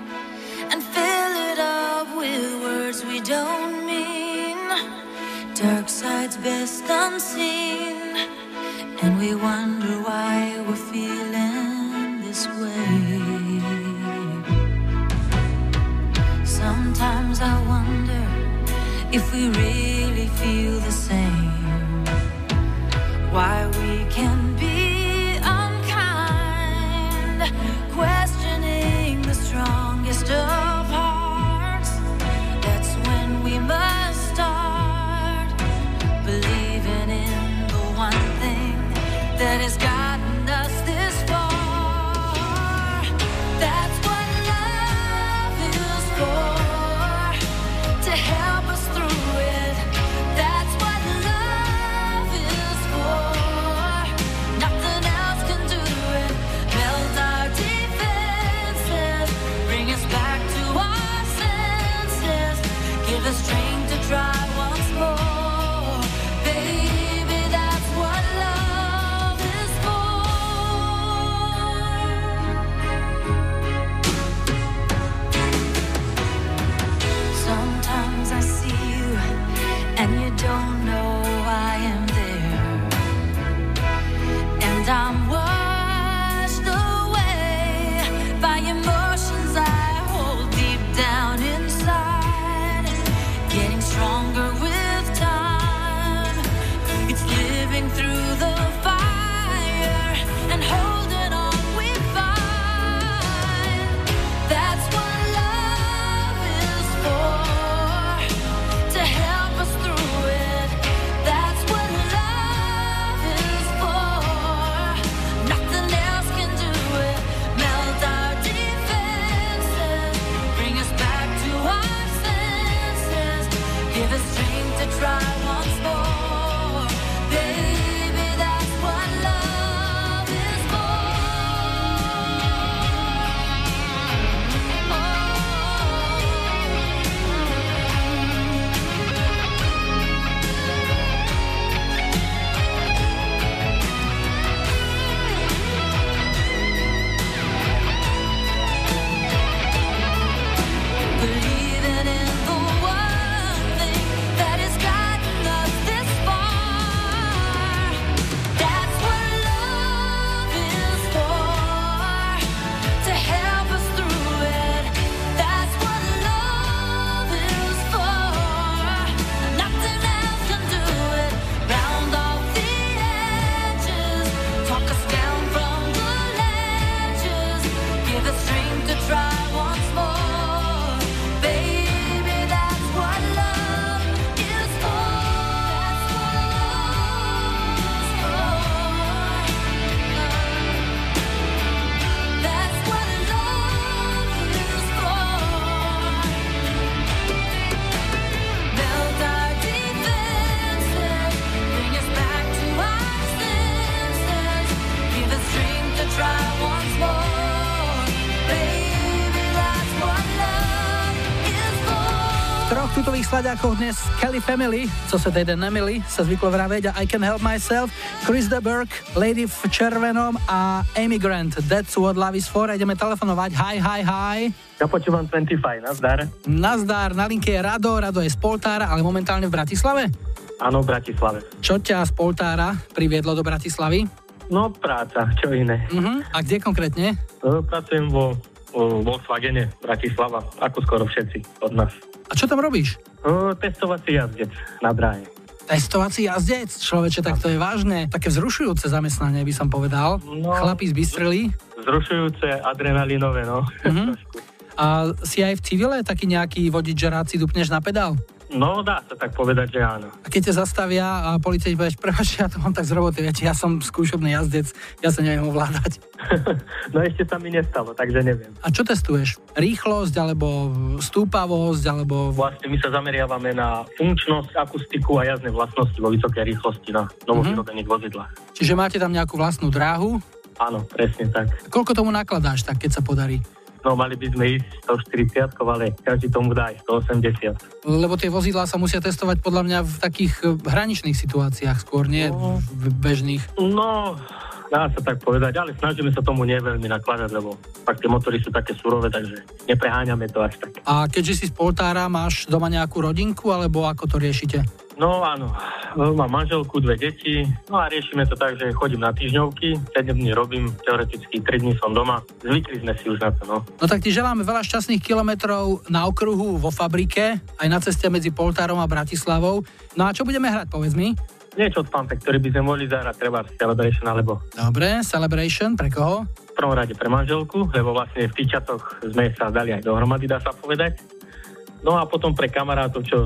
and fill it up with words we don't. Dark side's best unseen, and we wonder why we're feeling this way. Sometimes I wonder if we really feel the same, why we can be unkind, questioning the strongest of hearts. That's when we must that has gotten us this far. That's what love is for, to help us through it. That's what love is for. Nothing else can do it. Melt our defenses, bring us back to our senses, give us strength to try once more. Don't know I am there, and I'm washed away by emotions I hold deep down inside. Getting stronger with time, it's living through the fire and holding on we find. That's what love is for, to help us through. Slaďákov dnes Kelly Family, co se týden nemili, sa zvyklo vraveť, a I Can Help Myself, Chris de Burgh, Lady v červenom a Amy Grant, That's What Love Is For. Ideme telefonovať, hi, hi, hi. Ja počúvam dvadsaťpäť, nazdar. Nazdar, na linke je Rado, Rado je z Poltára, ale momentálne v Bratislave? Áno, v Bratislave. Čo ťa z Poltára priviedlo do Bratislavy? No práca, čo iné. Uh-huh. A kde konkrétne? Pracujem vo Volkswagene Bratislava, ako skoro všetci od nás. A čo tam robíš? Uh, testovací jazdec na dráhe. Testovací jazdec? Človeče, tak to je vážne. Také vzrušujúce zamestnanie, by som povedal. No, chlapí z Bystrily. Vzrušujúce, adrenalinové, no. Uh-huh. A si aj v civile taký nejaký vodič, že rád si dupneš na pedál? No, dá sa tak povedať, že áno. A keď ťa zastavia a policajt povieš, prepáčte, ja to mám tak z roboty, viete, ja som skúšobný jazdec, ja sa neviem ovládať. No ešte sa mi nestalo, takže neviem. A čo testuješ? Rýchlosť, alebo stúpavosť, alebo... Vlastne my sa zameriavame na funkčnosť, akustiku a jazdné vlastnosti vo vysokej rýchlosti na novovyrobených mm-hmm. vozidlách. Čiže máte tam nejakú vlastnú dráhu? Áno, presne tak. A koľko tomu nakladáš, tak keď sa podarí? No, mali by sme ísť sto štyridsať, ale každý tomu dá sto osemdesiat. Lebo tie vozidlá sa musia testovať podľa mňa v takých hraničných situáciách skôr, nie no, v bežných. No, dá sa tak povedať, ale snažíme sa tomu nie veľmi nakladať, lebo fakt tie motory sú také surové, takže nepreháňame to až tak. A keďže si z poltára, máš doma nejakú rodinku, alebo ako to riešite? No áno, mám manželku, dve deti, no a riešime to tak, že chodím na týždňovky, sedem dní robím, teoreticky tri dní som doma, zvykli sme si už na to, no. No tak ti želáme veľa šťastných kilometrov na okruhu, vo fabrike, aj na ceste medzi Poltárom a Bratislavou. No a čo budeme hrať, povedz mi? Niečo od Pampek, ktorý by sme mohli zahrať, treba Celebration alebo... Dobre, Celebration, pre koho? V prvom rade pre manželku, lebo vlastne v týčatoch sme sa dali aj dohromady, dá sa povedať. No a potom pre kamarátov, čo...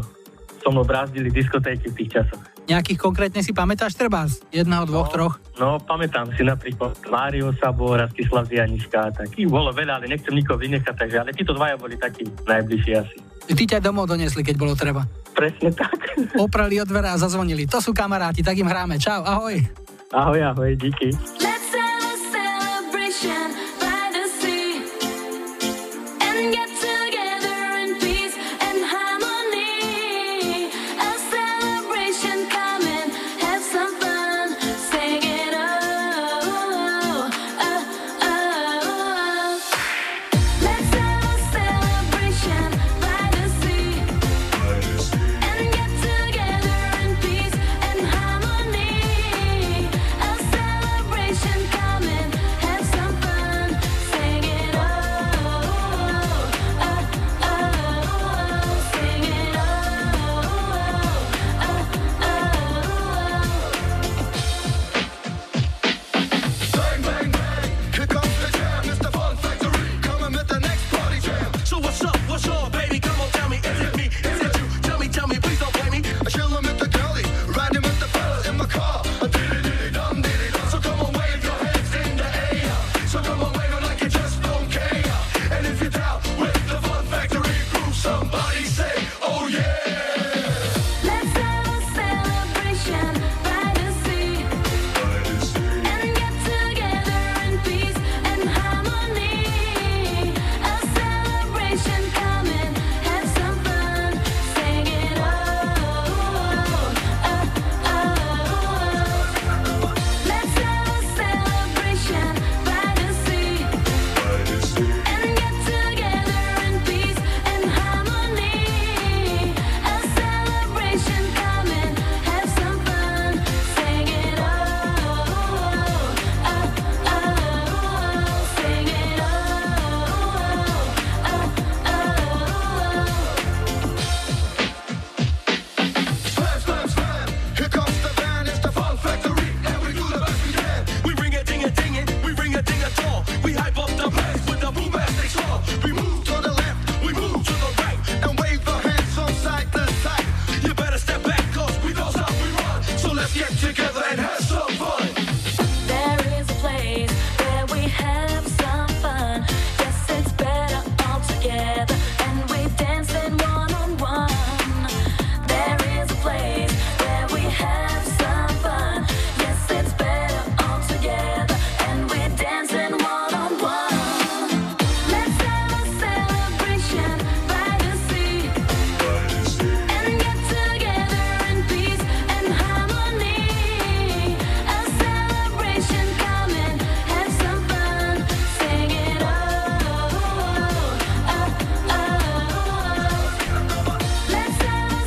som obrázdili diskotéky v tých časoch. Nejakých konkrétne si pamätáš, trebárs? Jedného, dvoch, no, troch? No, pamätám si napríklad Mário Sabor, Rastislav Zianička, takých bolo veľa, ale nechcem nikoho vynechať, takže, ale títo dvaja boli takí najbližší asi. Ty ťa domov donesli, keď bolo treba. Presne tak. Oprali od dvere a zazvonili. To sú kamaráti, tak im hráme. Čau, ahoj. Ahoj, ahoj, díky. Celebration.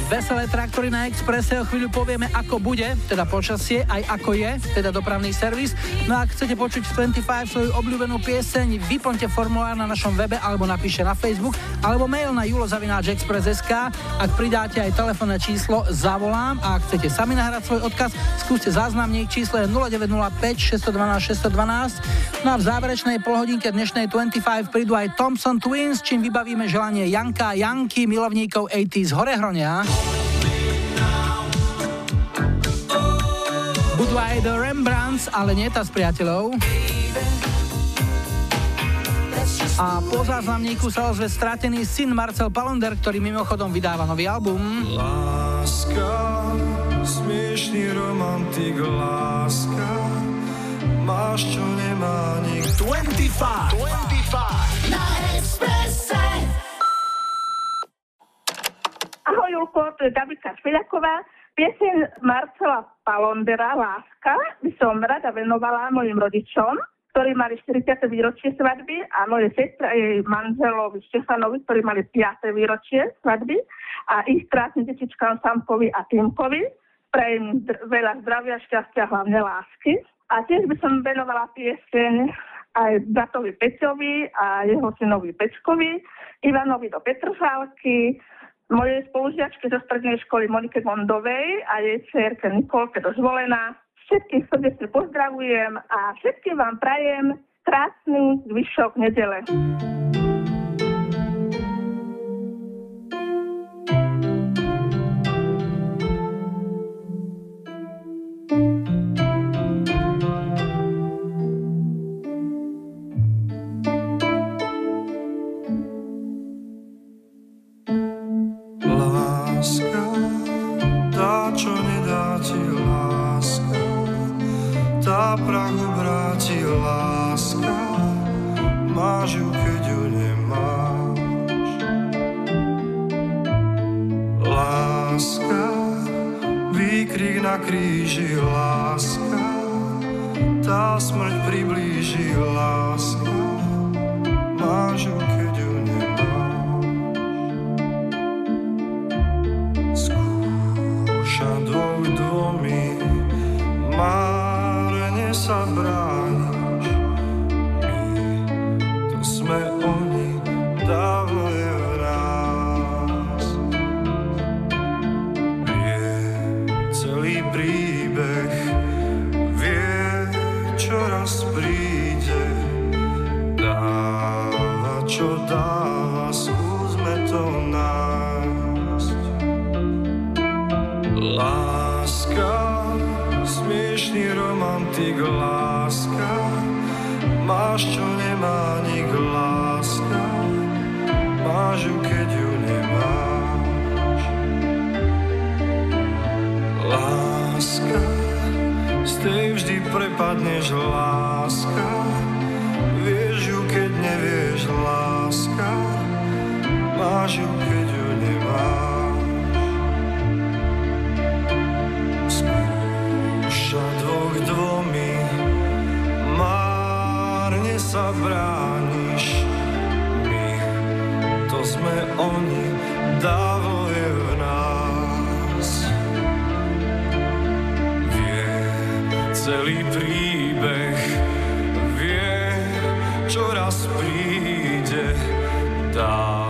Veselé traktory na Expresse, o chvíľu povieme, ako bude, teda počasie, aj ako je, teda dopravný servis. No a ak chcete počuť dvadsaťpäť svoju obľúbenú pieseň, vyplňte formulár na našom webe alebo napíšte na Facebook alebo mail na julo zavináč express bodka es ká. Ak pridáte aj telefónne číslo, zavolám, a ak chcete sami nahrať svoj odkaz, skúste záznamník, číslo je nula deväť nula päť šesť jedna dva šesť jedna dva. No a v záverečnej polhodinke dnešnej dvadsaťpäť prídu aj Thompson Twins, čím vybavíme želanie Janka a Janky, milovníkov osemdesiatych z Horehronia. Budú aj The Rembrandts, ale nie tá s Priateľov. A po záznamníku sa ozve stratený syn Marcel Palonder, ktorý mimochodom vydáva nový album. Láska, smiešný romantik, láska, máš, čo nemá nikto. dvadsaťpäť na Expresse. Ahoj Julko, to je Davidka Šviľaková. Pieseň Marcela Palondera Láska by som rada venovala mojim rodičom, ktorí mali štyridsiate výročie svadby, a moje sestra a jej manželovi Štefanovi, ktorí mali piate výročie svadby, a ich krásnym detičkám Samkovi a Týmkovi. Prajem veľa zdravia, šťastia, hlavne lásky. A tiež by som venovala pieseň aj bratovi Peťovi a jeho synovi Pečkovi, Ivanovi do Petržálky, mojej spolužiačke zo strednej školy Monike Gondovej a jej dcérke Nikolke do Žvolena. Všetkých srdečne pozdravujem a všetkým vám prajem krásny zvyšok nedele. Čo raz príde, dáva,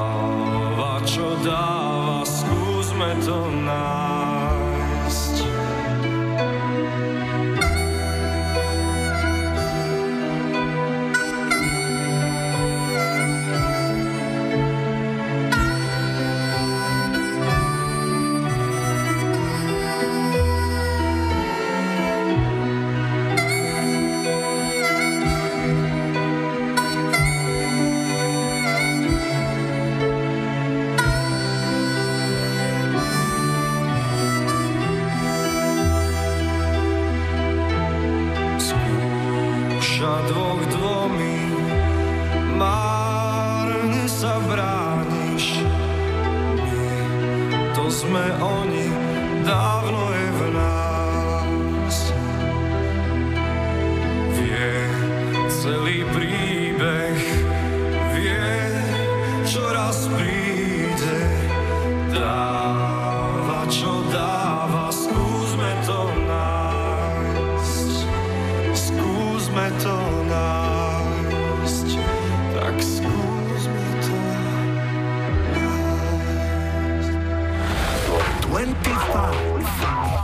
dvadsaťpäť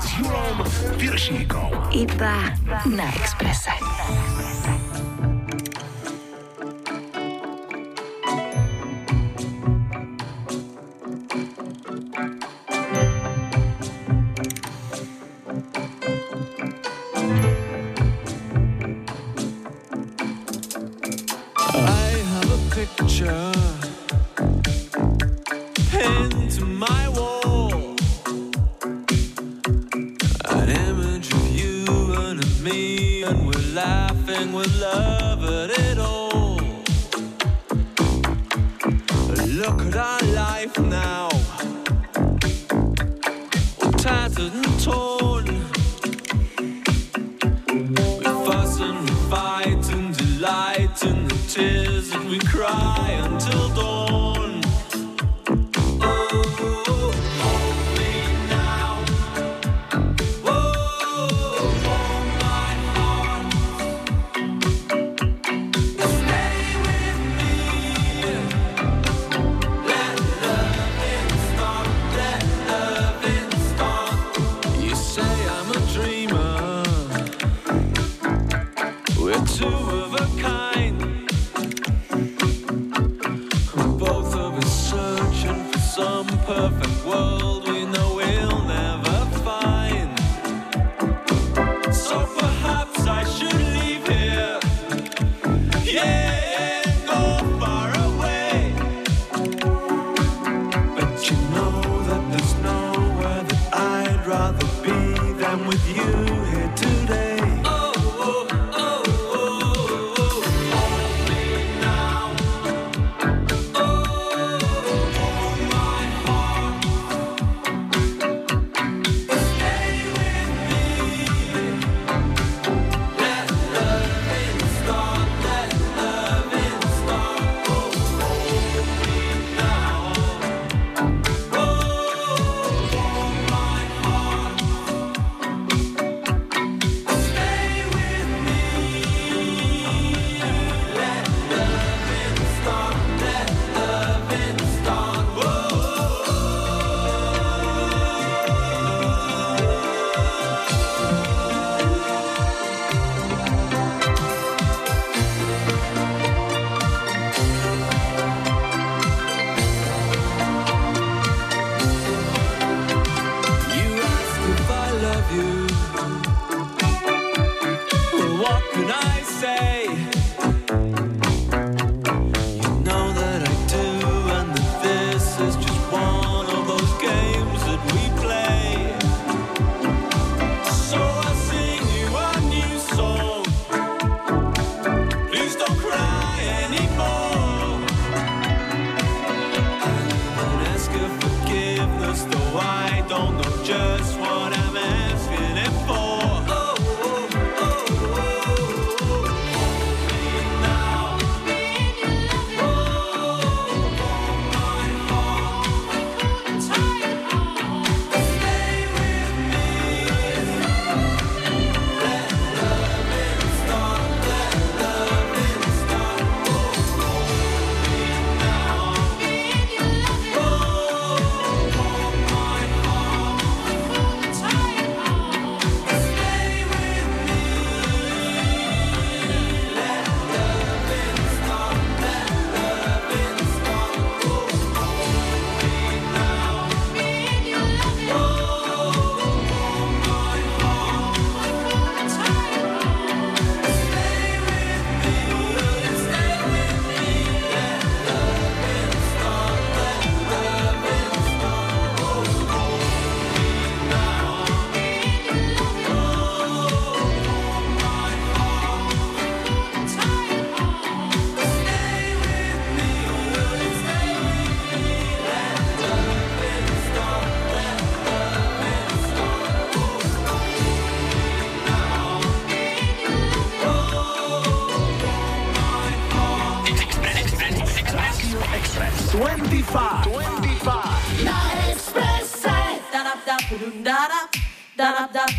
s Julom Piršníkom. Iba na Expresse.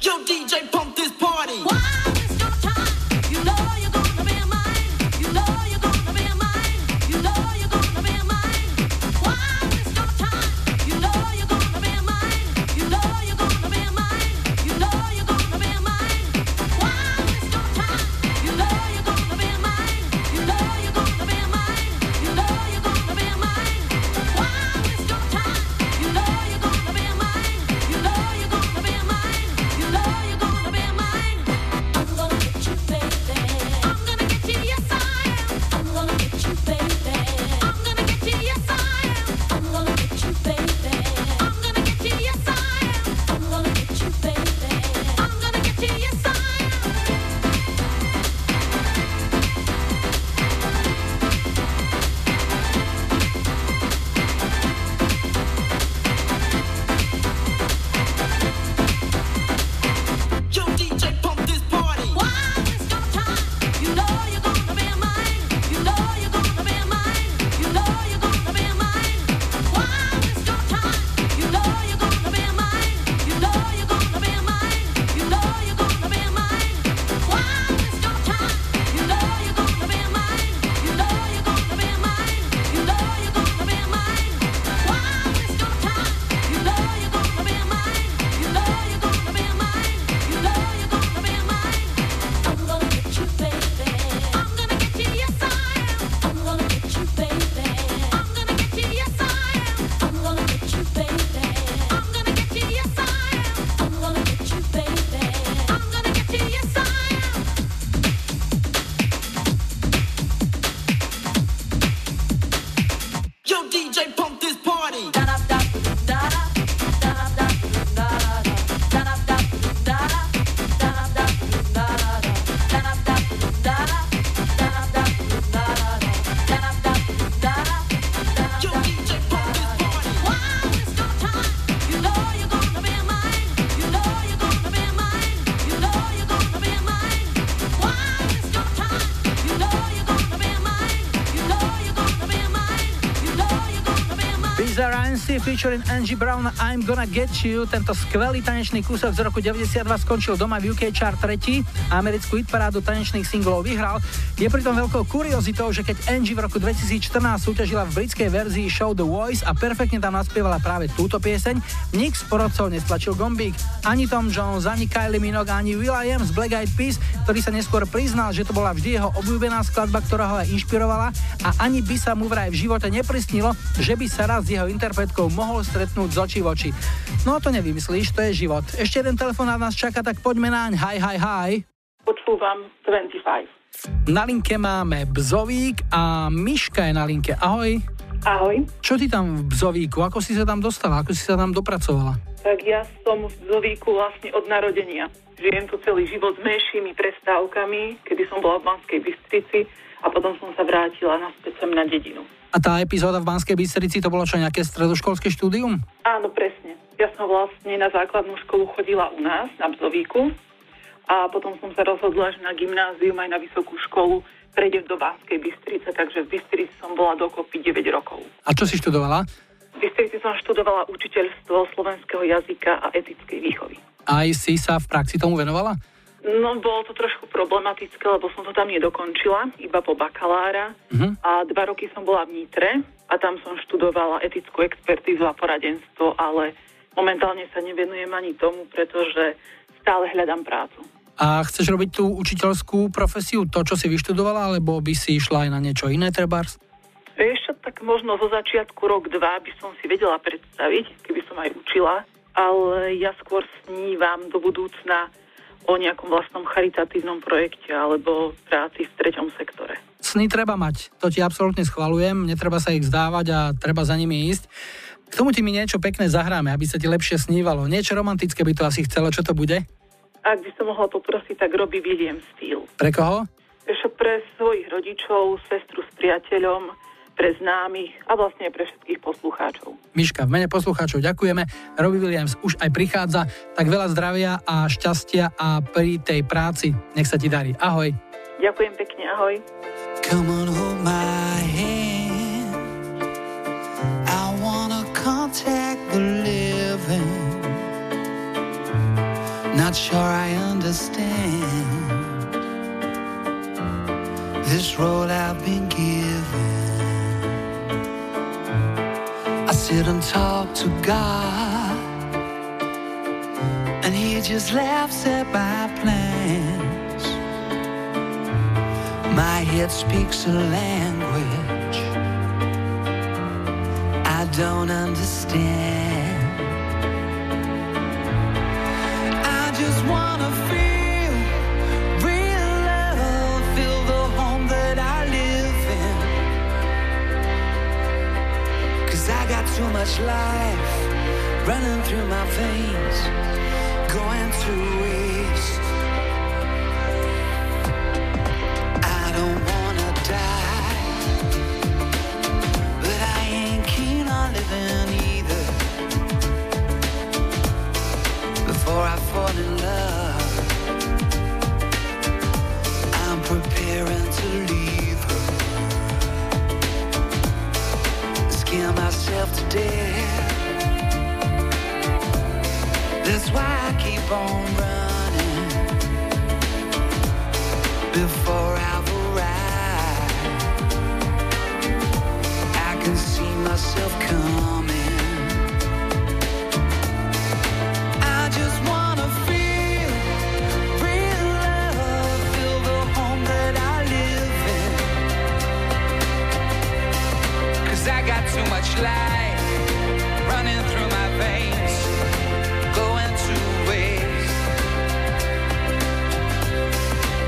Yo, D J, pump this party. Wow. Lucy featuring Angie Brown a I'm Gonna Get You. Tento skvelý tanečný kúsok z roku deväťdesiatdva skončil doma v ú ká chart tretí a americkú hitparádu tanečných singlov vyhral. Je pritom veľkou kuriozitou, že keď Angie v roku dvetisícštrnásť súťažila v britskej verzii show The Voice a perfektne tam naspievala práve túto pieseň, nik z porodcov nestlačil gombík. Ani Tom Jones, ani Kylie Minogue, ani Will.i.am z Black Eyed Peas, ktorý sa neskôr priznal, že to bola vždy jeho obľúbená skladba, ktorá ho aj inšpirovala, a ani by sa mu vraj v živote neprisnilo, že by sa raz s jeho interpretkou mohol stretnúť z očí v oči. No to nevymyslíš, to je život. Ešte jeden telefonát nás čaká, tak poďme naň. Hi, hi, hi. Počúvam dvadsaťpäť. Na linke máme Bzovík a Miška je na linke. Ahoj. Ahoj. Čo ty tam v Bzovíku? Ako si sa tam dostala? Ako si sa tam dopracovala? Tak ja som v Bzovíku vlastne od narodenia. Žijem tu celý život s menšími prestávkami, kedy som bola v Banskej Bystrici a potom som sa vrátila naspäť sem na dedinu. A tá epizóda v Banskej Bystrici, to bolo čo, nejaké stredoškolské štúdium? Áno, presne. Ja som vlastne na základnú školu chodila u nás, na Bzovíku, a potom som sa rozhodla, že na gymnázium aj na vysokú školu prejdem do Banskej Bystrice, takže v Bystrici som bola dokopy deväť rokov. A čo si študovala? V Bystrici som študovala učiteľstvo slovenského jazyka a etickej výchovy. Aj si sa v praxi tomu venovala? No, bolo to trošku problematické, lebo som to tam nedokončila, iba po bakalára. Uh-huh. A dva roky som bola v Nitre a tam som študovala etickú expertízu a poradenstvo, ale momentálne sa nevenujem ani tomu, pretože stále hľadám prácu. A chceš robiť tú učiteľskú profesiu, to, čo si vyštudovala, alebo by si išla aj na niečo iné, trebárs? Ešte tak možno zo začiatku rok, dva by som si vedela predstaviť, keby som aj učila, ale ja skôr snívam do budúcna o nejakom vlastnom charitatívnom projekte alebo práci v treťom sektore. Sny treba mať, to ti absolútne schvaľujem, netreba sa ich vzdávať a treba za nimi ísť. K tomu ti mi niečo pekné zahráme, aby sa ti lepšie snívalo. Niečo romantické by to asi chcelo, čo to bude? Ak by som mohla poprosiť, tak Robbie Williams Steele. Pre koho? Ešte pre svojich rodičov, sestru s priateľom, pre známych a vlastne pre všetkých poslucháčov. Miška, v mene poslucháčov ďakujeme. Robbie Williams už aj prichádza, tak veľa zdravia a šťastia a pri tej práci nech sa ti darí. Ahoj. Ďakujem pekne, ahoj. Come on, hold my hand. I wanna contact the living. Not sure I understand this role I've been given. I sit and talk to God, and he just laughs at my plans. My head speaks a language I don't understand. I just wanna feel real love, feel the home that I live in. Cause I got too much life running through my veins, going to waste. I don't wanna die, but I ain't keen on living either. Before I fall in love, I'm preparing to leave her, scare myself to death. That's why I keep on running before I've arrived. I can see myself coming. I just wanna feel real love, feel the home that I live in. Cause I got too much life running through my veins, going to waste.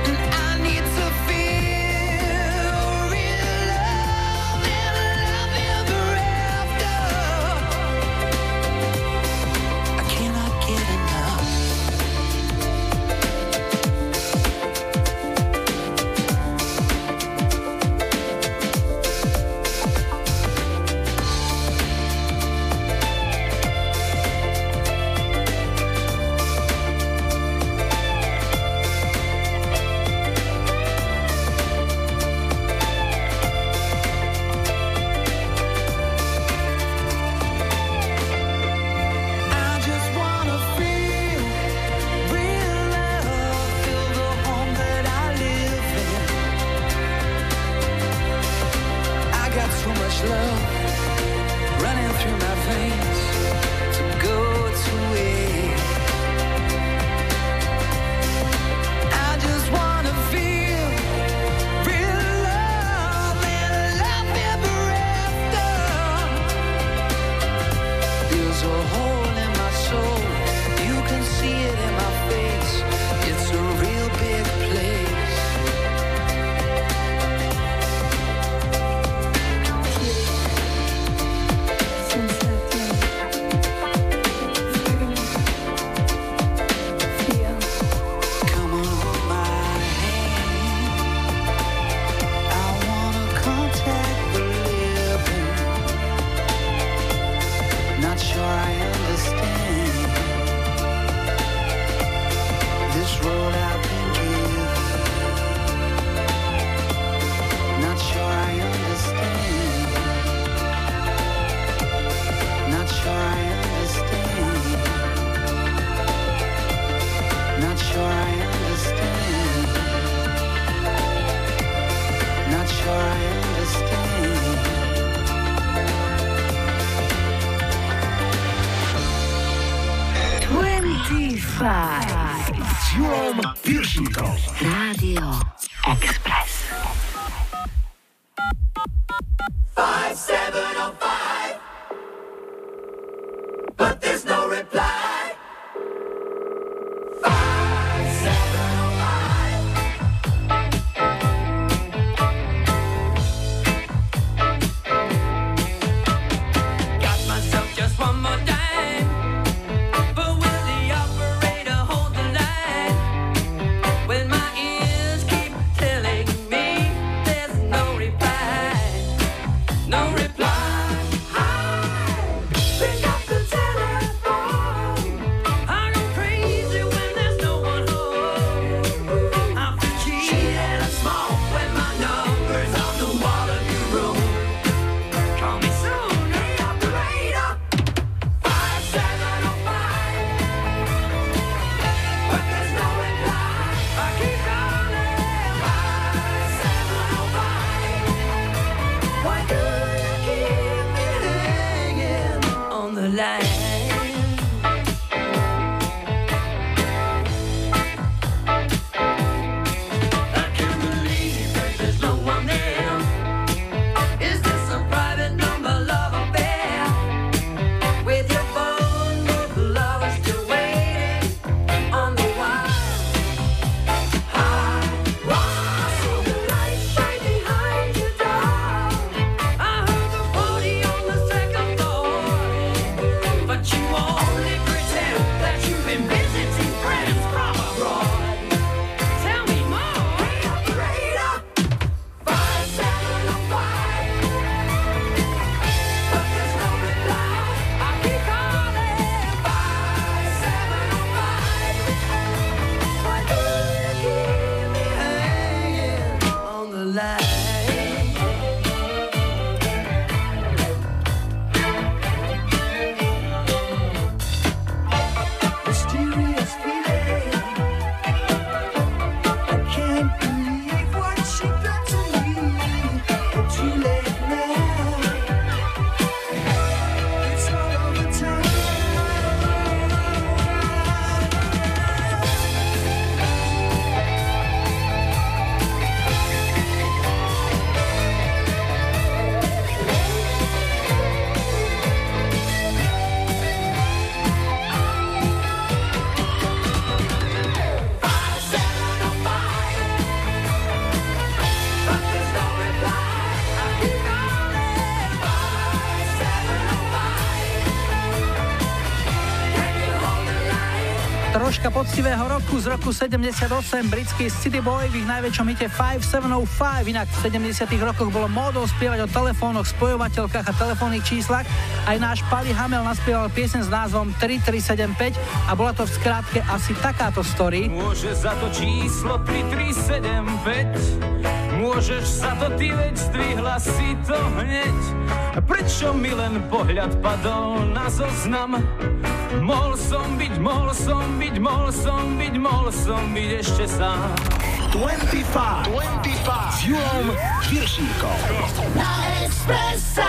And I need to feel real love and love ever after. Not sure I understand. Not sure I understand. dvadsaťpäť s Júlom Piršníkom. Rádio Express. päť sedem nula päť But there's no reply. Poctivého roku z roku sedemdesiatosem britský City Boy v ich najväčšom hite päť sedem nula päť, inak v sedemdesiatych rokoch bolo módou spievať o telefónoch, spojovateľkách a telefónnych číslach. Aj náš Pali Hamel naspieval pieseň s názvom tri tri sedem päť a bola to v skrátke asi takáto story. Môžeš za to číslo tri tri sedem päť, môžeš za to ty veď zdvihla si to hneď. Prečo mi len pohľad padol na zoznam? Mohol som byť, mohol som byť, mohol som byť, mohol som byť ešte sám. dvadsaťpäť, dvadsaťpäť s Júlom Piršníkom na Expresse.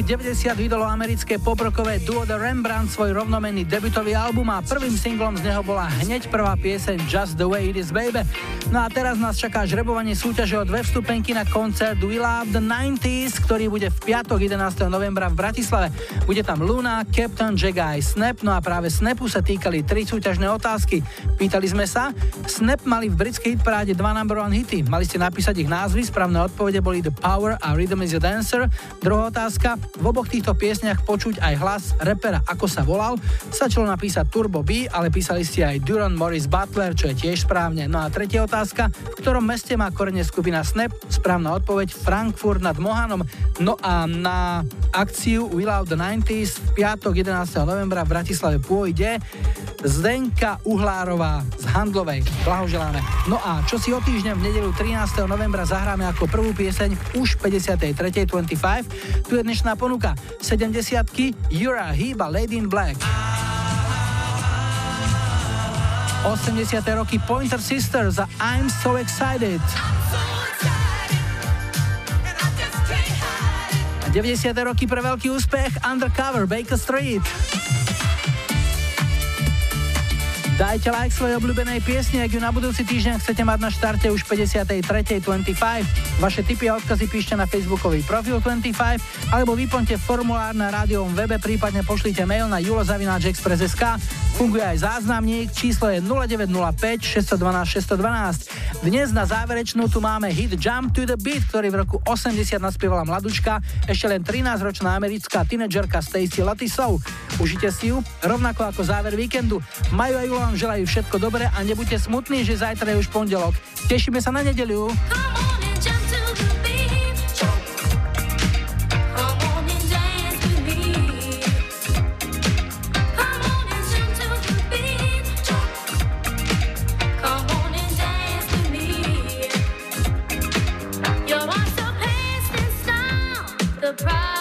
deväťdesiat vydalo americké poprokové duo The Rembrandt svoj rovnomenný debutový album a prvým singlom z neho bola hneď prvá pieseň Just the Way It Is Baby. No a teraz nás čaká žrebovanie súťaže o dve vstupenky na koncert We Love the deväťdesiatky, ktorý bude v piatok jedenásteho novembra v Bratislave. Bude tam Luna, Captain Jack a Snap, no a práve Snapu sa týkali tri súťažné otázky. Pýtali sme sa, Snap mali v britskej hitparáde dva number one hity. Mali ste napísať ich názvy, správne odpovede boli The Power a Rhythm is a Dancer. Druhá otázka, v oboch týchto piesniach počuť aj hlas repera, ako sa volal. Stačilo napísať Turbo B, ale písali ste aj Duran Morris Butler, čo je tiež správne. No a tretia otázka, v ktorom meste má korene skupina Snap? Správna odpoveď Frankfurt nad Mohanom. No a na akciu We Love the deväťdesiatky v piatok jedenásteho novembra v Bratislave pôjde Zdenka Uhlárová z Handlovej. Blahoželáme. No a čo si o týždeň v nedeľu trinásteho novembra zahráme ako prvú pieseň už päťdesiattri dvadsaťpäť. Tu je dnešná ponuka sedemdesiatky Uriah Heep a Lady in Black. osemdesiate roky Pointer Sisters a I'm So Excited. deväťdesiate roky pre veľký úspech Undercover, Baker Street. Dajte like svojej obľúbenej piesne, ak ju na budúci týždeň chcete mať na štarte už päťdesiattri dvadsaťpäť. Vaše tipy a odkazy píšte na facebookový profil dvadsaťpäť alebo vyplňte formulár na rádiovom webe, prípadne pošlite mail na julo zavináč express bodka es ká. Funguje aj záznamník, číslo je nula deväť nula päť šesť jedna dva šesť jedna dva. Dnes na záverečnú tu máme hit Jump to the Beat, ktorý v roku osemdesiat naspievala mladučka, ešte len trinásťročná americká tínedžerka Stacy Latisov. Užite si ju, rovnako ako záver víkendu. Majo a Julo vám želajú všetko dobré a nebuďte smutní, že zajtra je už pondelok. Tešíme sa na nedeľu. Surprise.